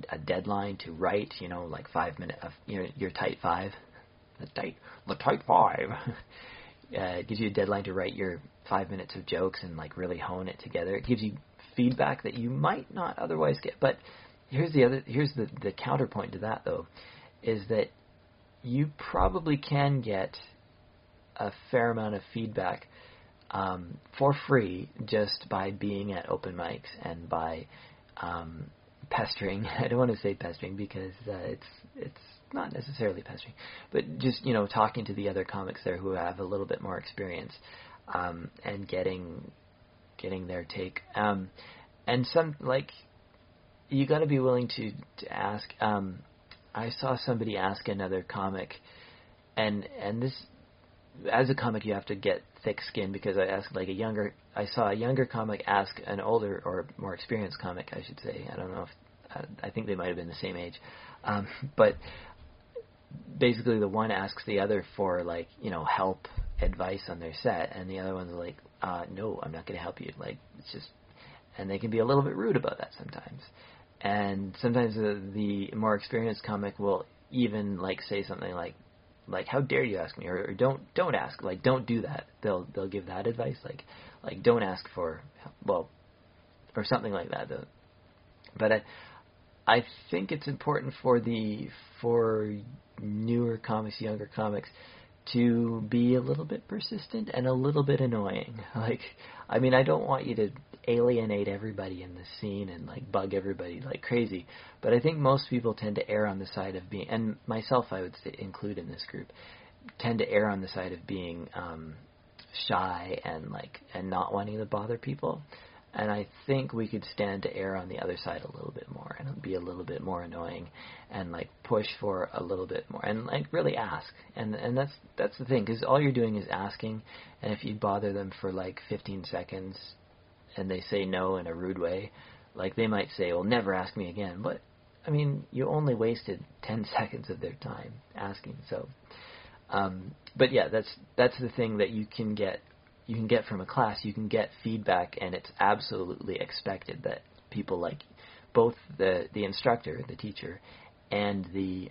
a deadline to write, you know, like 5 minutes of your tight five, the tight five. It gives you a deadline to write your 5 minutes of jokes and like really hone it together. It gives you feedback that you might not otherwise get. But here's the counterpoint to that though, is that you probably can get a fair amount of feedback for free just by being at open mics and by pestering. I don't want to say pestering because it's not necessarily pestering, but just, you know, talking to the other comics there who have a little bit more experience and getting their take. And some, like, you got to be willing to ask. I saw somebody ask another comic, and this, as a comic, you have to get thick skin, because I saw a younger comic ask an older or more experienced comic, I should say. I don't know if, I think they might have been the same age. But basically the one asks the other for, like, you know, help, advice on their set, and the other one's like, no, I'm not going to help you. Like, it's just, and they can be a little bit rude about that sometimes. And sometimes the more experienced comic will even, like, say something like, like, how dare you ask me, or don't ask, like, don't do that. They'll give that advice, like don't ask for, well, or something like that. But I think it's important for newer comics, younger comics, to be a little bit persistent and a little bit annoying. Like, I mean, I don't want you to alienate everybody in the scene and, like, bug everybody like crazy, but I think most people tend to err on the side of being, and myself I would include in this group, tend to err on the side of being shy and, like, and not wanting to bother people. And I think we could stand to err on the other side a little bit more and be a little bit more annoying and, like, push for a little bit more and, like, really ask. And that's the thing, because all you're doing is asking, and if you bother them for, like, 15 seconds and they say no in a rude way, like, they might say, well, never ask me again. But, I mean, you only wasted 10 seconds of their time asking. So, but, yeah, that's the thing that you can get. You can get from a class, you can get feedback, and it's absolutely expected that people like both the instructor, the teacher, and the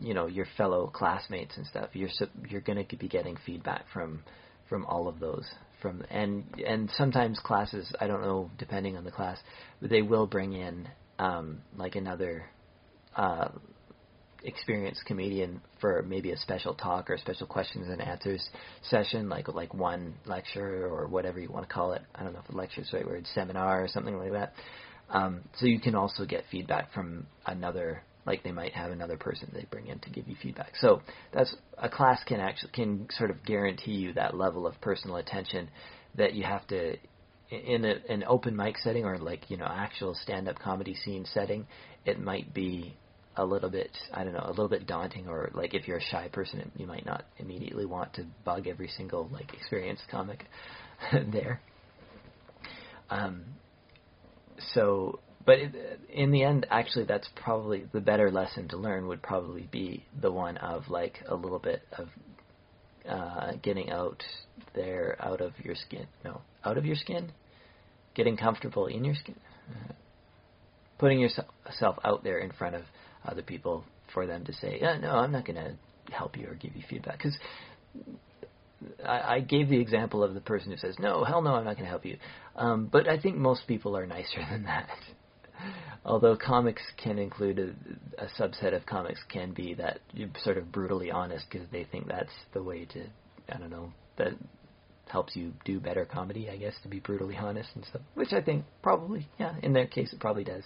you know, your fellow classmates and stuff. You're going to be getting feedback from all of those. And sometimes classes, I don't know, depending on the class, but they will bring in like another experienced comedian for maybe a special talk or a special questions and answers session, like one lecture or whatever you want to call it. I don't know if lecture is the right word, seminar or something like that. So you can also get feedback from another, like they might have another person they bring in to give you feedback. So that's, a class can sort of guarantee you that level of personal attention that you have to, in an open mic setting or, like, you know, actual stand-up comedy scene setting, it might be a little bit, I don't know, a little bit daunting, or, like, if you're a shy person, you might not immediately want to bug every single, like, experienced comic there. But in the end, actually, that's probably the better lesson to learn, would probably be the one of, like, a little bit of getting out there, out of your skin. No, out of your skin? Getting comfortable in your skin? Putting yourself out there in front of other people for them to say, yeah, no, I'm not going to help you or give you feedback. Because I gave the example of the person who says, no, hell no, I'm not going to help you. But I think most people are nicer than that. Although comics can include, a subset of comics can be that sort of brutally honest, because they think that's the way to, I don't know, that helps you do better comedy, I guess, to be brutally honest and stuff, which I think probably, yeah, in their case it probably does.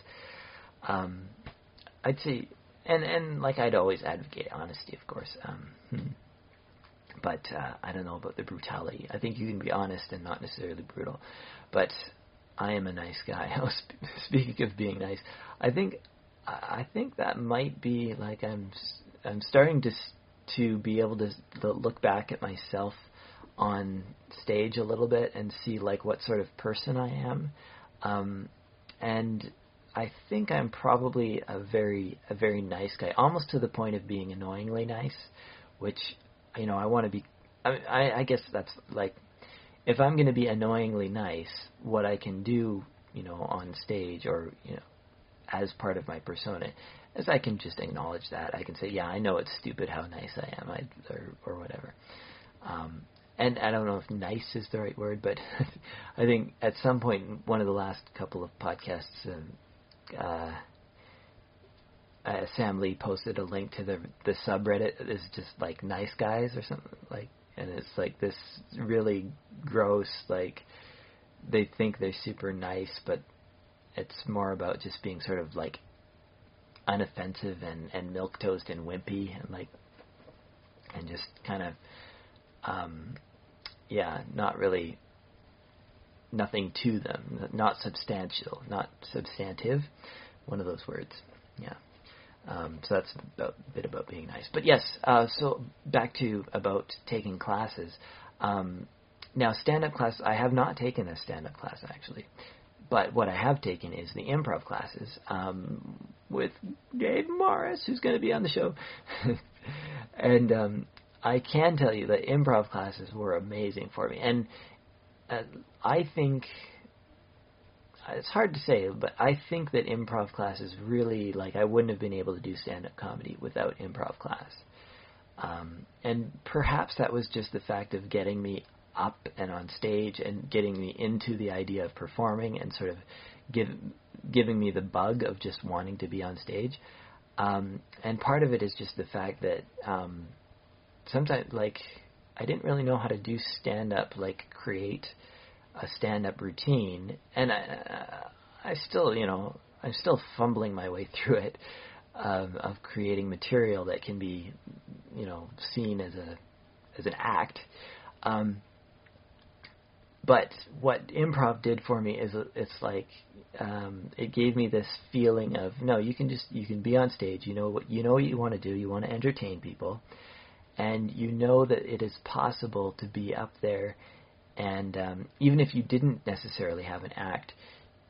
I'd say, and like, I'd always advocate honesty, of course. But I don't know about the brutality. I think you can be honest and not necessarily brutal. But I am a nice guy. I was speaking of being nice. I think that might be, like, I'm starting to be able to look back at myself on stage a little bit and see, like, what sort of person I am. And I think I'm probably a very nice guy, almost to the point of being annoyingly nice, which, you know, I want to be. I guess that's, like, if I'm going to be annoyingly nice, what I can do, you know, on stage, or, you know, as part of my persona, is I can just acknowledge that. I can say, yeah, I know it's stupid how nice I am, or whatever. And I don't know if nice is the right word, but I think at some point, one of the last couple of podcasts, Sam Lee posted a link to the subreddit. It's just, like, nice guys or something, like, and it's, like, this really gross, like, they think they're super nice, but it's more about just being sort of, like, unoffensive and milquetoast and wimpy and, like, and just kind of, yeah, not really, nothing to them, not substantial, not substantive, one of those words, yeah. So that's a bit about being nice. But yes, so back to about taking classes. Now, stand-up class, I have not taken a stand-up class, actually, but what I have taken is the improv classes with Dave Morris, who's going to be on the show, and I can tell you that improv classes were amazing for me. And I think, it's hard to say, but I think that improv classes really, like, I wouldn't have been able to do stand-up comedy without improv class. And perhaps that was just the fact of getting me up and on stage and getting me into the idea of performing and sort of giving me the bug of just wanting to be on stage. And part of it is just the fact that sometimes, like, I didn't really know how to do stand-up, like create a stand-up routine. And I still, you know, I'm still fumbling my way through it, of creating material that can be, you know, seen as an act. But what improv did for me is it's like it gave me this feeling of, no, you can be on stage. You know what you want to do. You want to entertain people, and you know that it is possible to be up there, and even if you didn't necessarily have an act,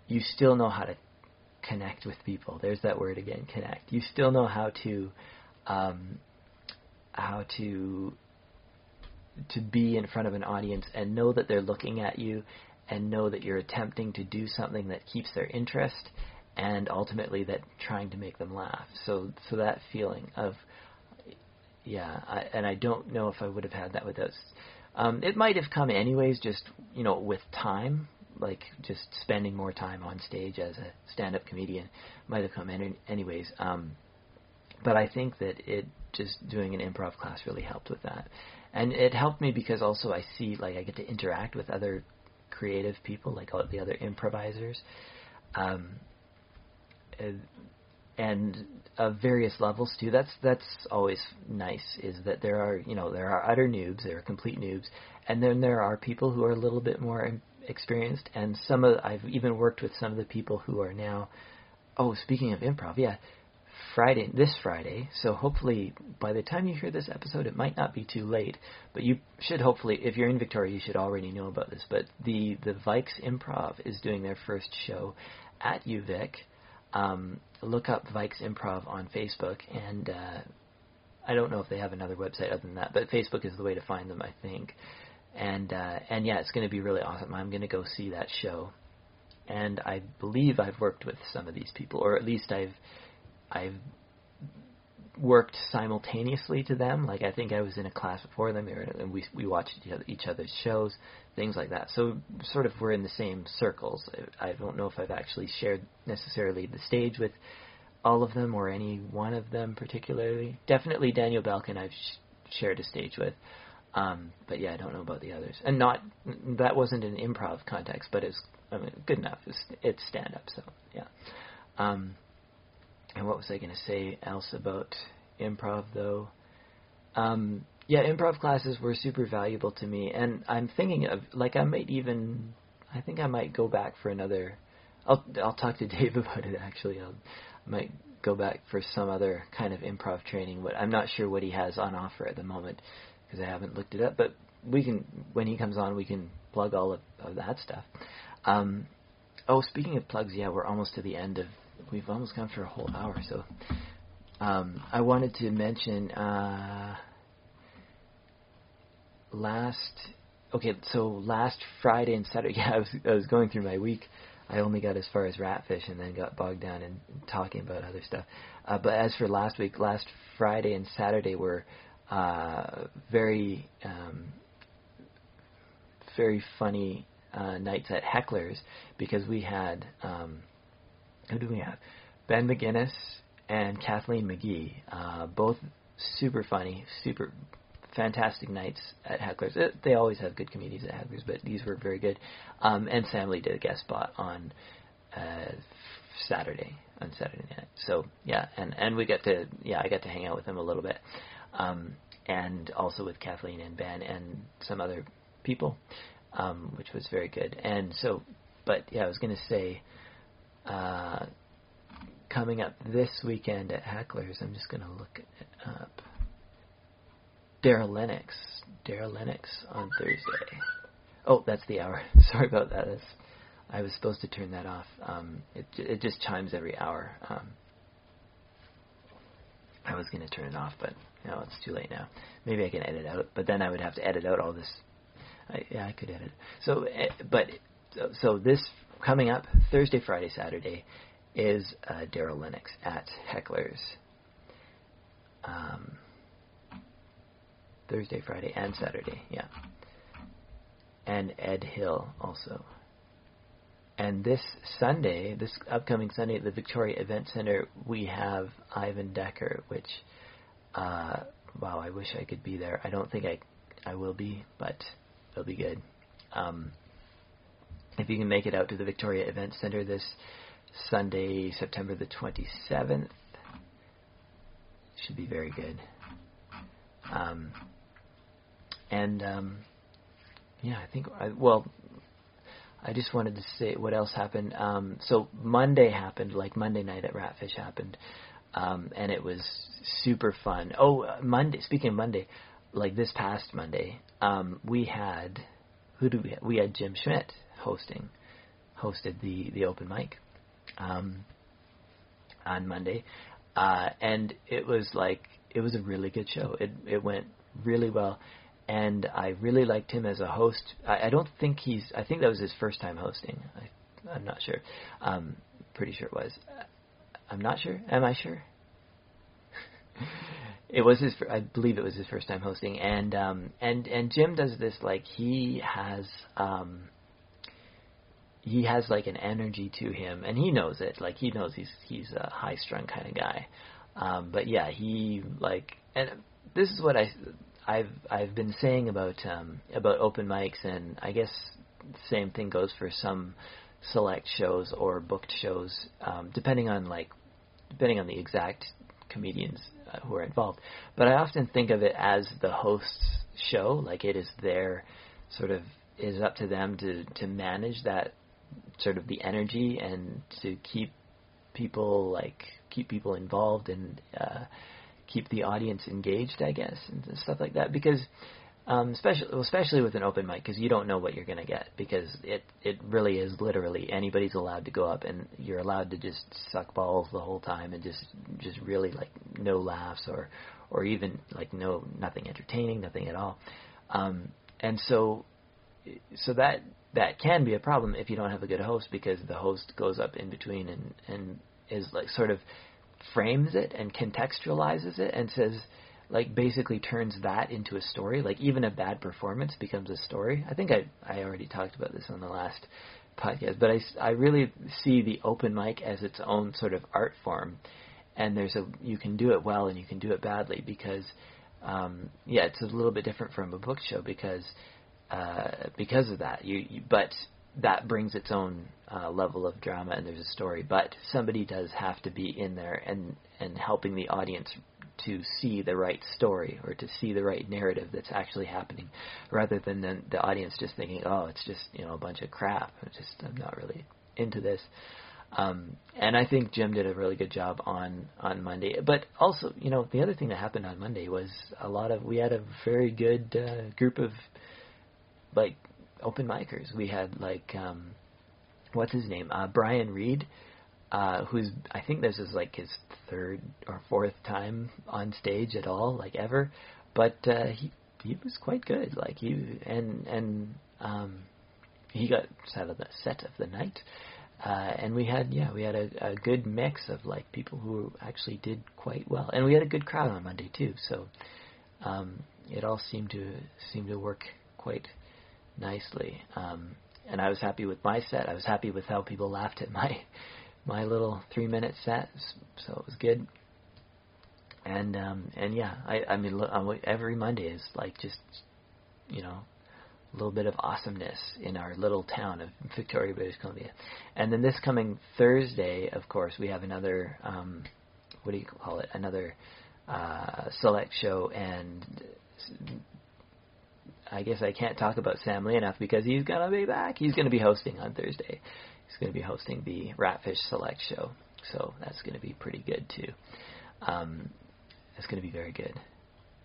you still know how to connect with people. There's that word again, connect. You still know how to be in front of an audience and know that they're looking at you and know that you're attempting to do something that keeps their interest and ultimately that trying to make them laugh. So that feeling of, yeah, I don't know if I would have had that without, it might have come anyways, just, you know, with time, like just spending more time on stage as a stand-up comedian might have come anyways. But I think that it just doing an improv class really helped with that. And it helped me because also I see, like, I get to interact with other creative people, like all the other improvisers, and of various levels too. That's always nice, is that there are utter noobs, there are complete noobs, and then there are people who are a little bit more experienced. And I've even worked with some of the people who are now. Oh, speaking of improv, yeah. This Friday, so hopefully by the time you hear this episode, it might not be too late, but you should hopefully, if you're in Victoria, you should already know about this, but the Vikes Improv is doing their first show at UVic. Look up Vikes Improv on Facebook, and I don't know if they have another website other than that, but Facebook is the way to find them, I think, and yeah, it's going to be really awesome. I'm going to go see that show, and I believe I've worked with some of these people, or at least I've worked simultaneously to them. Like, I think I was in a class before them, and we watched each other's shows, things like that. So sort of we're in the same circles. I don't know if I've actually shared necessarily the stage with all of them or any one of them particularly. Definitely Daniel Balkin I've shared a stage with. But yeah, I don't know about the others. And that wasn't an improv context, but it's, I mean, good enough. It's stand-up, so yeah. And what was I going to say else about improv, though? Yeah, improv classes were super valuable to me. And I'm thinking of, like, I think I might go back for another. I'll talk to Dave about it, actually. I might go back for some other kind of improv training. But I'm not sure what he has on offer at the moment because I haven't looked it up. But we can, when he comes on, we can plug all of that stuff. Oh, speaking of plugs, yeah, we're almost to the end of. We've almost gone for a whole hour, so I wanted to mention last Friday and Saturday. Yeah, I was going through my week. I only got as far as Ratfish and then got bogged down in talking about other stuff. But as for last week, last Friday and Saturday were very, very funny nights at Heckler's because we had. Who do we have? Ben McGinnis and Kathleen McGee. Both super funny, super fantastic nights at Heckler's. They always have good comedians at Heckler's, but these were very good. And Sam Lee did a guest spot on Saturday night. So yeah, and we got to, yeah, I got to hang out with him a little bit, and also with Kathleen and Ben and some other people, which was very good. And so, but yeah, I was going to say. Coming up this weekend at Heckler's, I'm just going to look it up. Daryl Lennox on Thursday. Oh, that's the hour. Sorry about that. I was supposed to turn that off. It just chimes every hour. I was going to turn it off, but no, it's too late now. Maybe I can edit out, but then I would have to edit out all this. I could edit. So this. Coming up Thursday, Friday, Saturday is Daryl Lennox at Heckler's. Thursday, Friday, and Saturday, yeah. And Ed Hill also. And this Sunday, this upcoming Sunday at the Victoria Event Center, we have Ivan Decker, which, wow, I wish I could be there. I don't think I will be, but it'll be good. If you can make it out to the Victoria Event Center this Sunday, September the 27th, should be very good. Yeah, I think, I just wanted to say what else happened. So Monday happened, like Monday night at Ratfish happened, and it was super fun. Oh, Monday, speaking of Monday, like this past Monday, we had Jim Schmidt hosted the open mic, on Monday. And it was a really good show. It went really well. And I really liked him as a host. I don't think I think that was his first time hosting. I'm not sure. Pretty sure it was. I'm not sure. Am I sure? I believe it was his first time hosting. And Jim does this, like, he has like an energy to him, and he knows it. Like, he knows he's a high strung kind of guy. But yeah, and this is what I've been saying about open mics, and I guess the same thing goes for some select shows or booked shows, depending on the exact comedians who are involved. But I often think of it as the host's show, like it is their sort of, it is up to them to manage that sort of the energy and to keep people involved and keep the audience engaged, I guess, and stuff like that. Because especially with an open mic, because you don't know what you're going to get, because it really is literally anybody's allowed to go up, and you're allowed to just suck balls the whole time and just really, like, no laughs or even, like, nothing entertaining, nothing at all. And so that can be a problem if you don't have a good host, because the host goes up in between and is, like, sort of frames it and contextualizes it and says, like, basically turns that into a story. Like, even a bad performance becomes a story. I think I already talked about this on the last podcast, but I really see the open mic as its own sort of art form, and you can do it well and you can do it badly, because it's a little bit different from a book show because of that. But that brings its own level of drama, and there's a story, but somebody does have to be in there and helping the audience to see the right story or to see the right narrative that's actually happening, rather than the audience just thinking, oh, it's just, a bunch of crap. I'm not really into this. And I think Jim did a really good job on Monday. But also, the other thing that happened on Monday was we had a very good group of, like, open micers. We had, like, what's his name? Brian Reed, who's, I think this is, like, his third or fourth time on stage at all, like, ever. But he was quite good. Like, he got set of the night. And we had a good mix of, like, people who actually did quite well. And we had a good crowd on Monday too. So it all seemed to work quite nicely. And I was happy with my set. I was happy with how people laughed at my little 3-minute set, so it was good. And yeah, I mean, every Monday is, like, just, a little bit of awesomeness in our little town of Victoria, British Columbia. And then this coming Thursday, of course, we have another another select show, and I guess I can't talk about Sam Lee enough, because he's going to be back. He's going to be hosting on Thursday. He's going to be hosting the Ratfish Select Show. So that's going to be pretty good, too. That's going to be very good.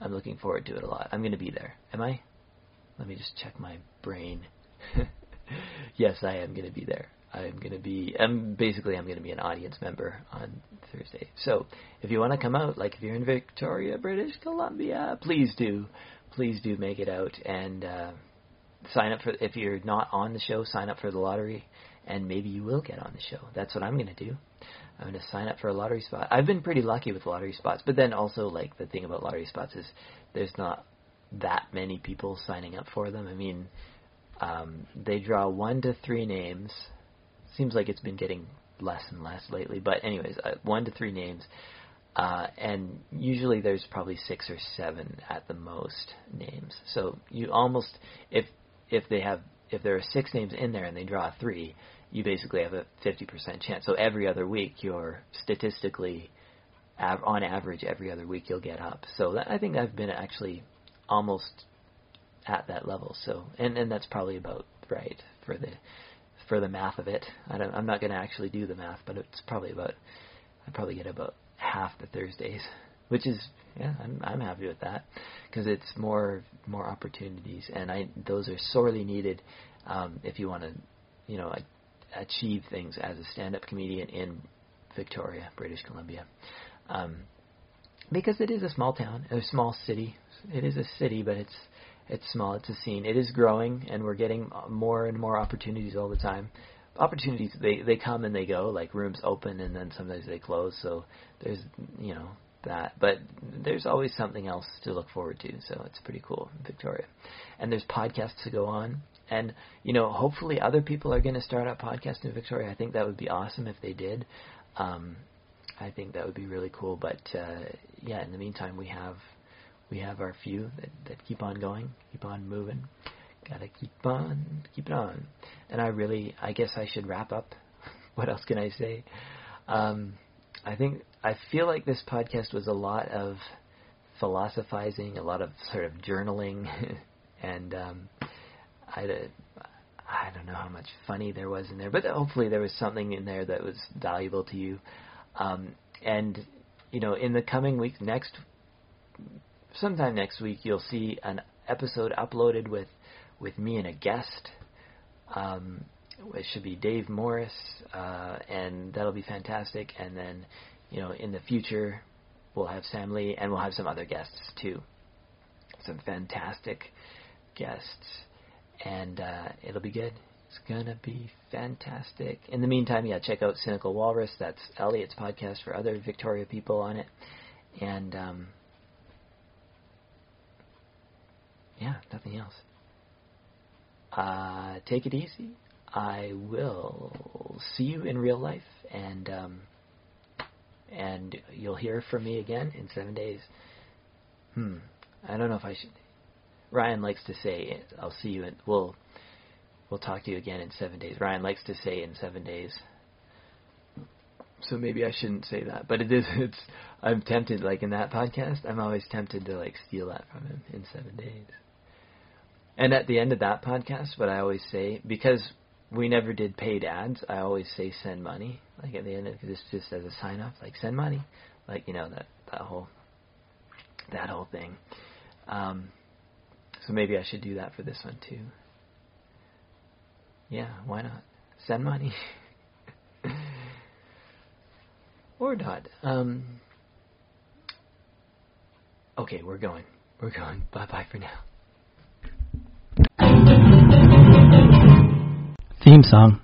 I'm looking forward to it a lot. I'm going to be there. Am I? Let me just check my brain. Yes, I am going to be there. I'm going to be an audience member on Thursday. So if you want to come out, like, if you're in Victoria, British Columbia, please do make it out, and sign up for, if you're not on the show, sign up for the lottery, and maybe you will get on the show. That's what I'm going to do. I'm going to sign up for a lottery spot. I've been pretty lucky with lottery spots, but then also, like, the thing about lottery spots is that many people signing up for them. I mean, they draw 1 to 3 names. Seems like it's been getting less and less lately. But anyways, 1 to 3 names. And usually there's probably 6 or 7 at the most names. So you almost, if there are 6 names in there and they draw 3, you basically have a 50% chance. So every other week, you're statistically, on average, every other week you'll get up. So that, I think I've been actually almost at that level. So and that's probably about right for the math of it. I'm not going to actually do the math, but it's probably about, I probably get about half the Thursdays, which is, yeah, I'm happy with that, because it's more opportunities, and those are sorely needed if you want to, you know, achieve things as a stand-up comedian in Victoria, British Columbia, because it is a small town, a small city. It is a city, but it's small. It's a scene. It is growing, and we're getting more and more opportunities all the time. Opportunities, they come and they go, like rooms open and then sometimes they close, so there's, you know, that. But there's always something else to look forward to, so it's pretty cool in Victoria. And there's podcasts to go on. And, you know, hopefully other people are going to start up podcasts in Victoria. I think that would be awesome if they did. I think that would be really cool. But, yeah, in the meantime, we have our few that keep on going, keep on moving. Gotta keep it on. And I guess I should wrap up. What else can I say? I feel like this podcast was a lot of philosophizing, a lot of sort of journaling, and I don't know how much funny there was in there, but hopefully there was something in there that was valuable to you. And, you know, in the coming week, sometime next week, you'll see an episode uploaded with me and a guest. It should be Dave Morris, and that'll be fantastic. And then, you know, in the future, we'll have Sam Lee, and we'll have some other guests too. Some fantastic guests. And it'll be good. It's going to be fantastic. In the meantime, yeah, check out Cynical Walrus. That's Elliot's podcast for other Victoria people on it. And, yeah, nothing else. Take it easy. I will see you in real life. And you'll hear from me again in 7 days. I don't know if I should... Ryan likes to say, I'll see you, and we'll talk to you again in 7 days. Ryan likes to say in 7 days. So maybe I shouldn't say that, but I'm tempted, like in that podcast, I'm always tempted to like steal that from him, in 7 days. And at the end of that podcast, what I always say, because we never did paid ads, I always say send money, like at the end of this, just as a sign off, like send money, like, you know, that whole thing. So maybe I should do that for this one, too. Yeah, why not? Send money. Or not. Okay, we're going. We're going. Bye-bye for now. Theme song.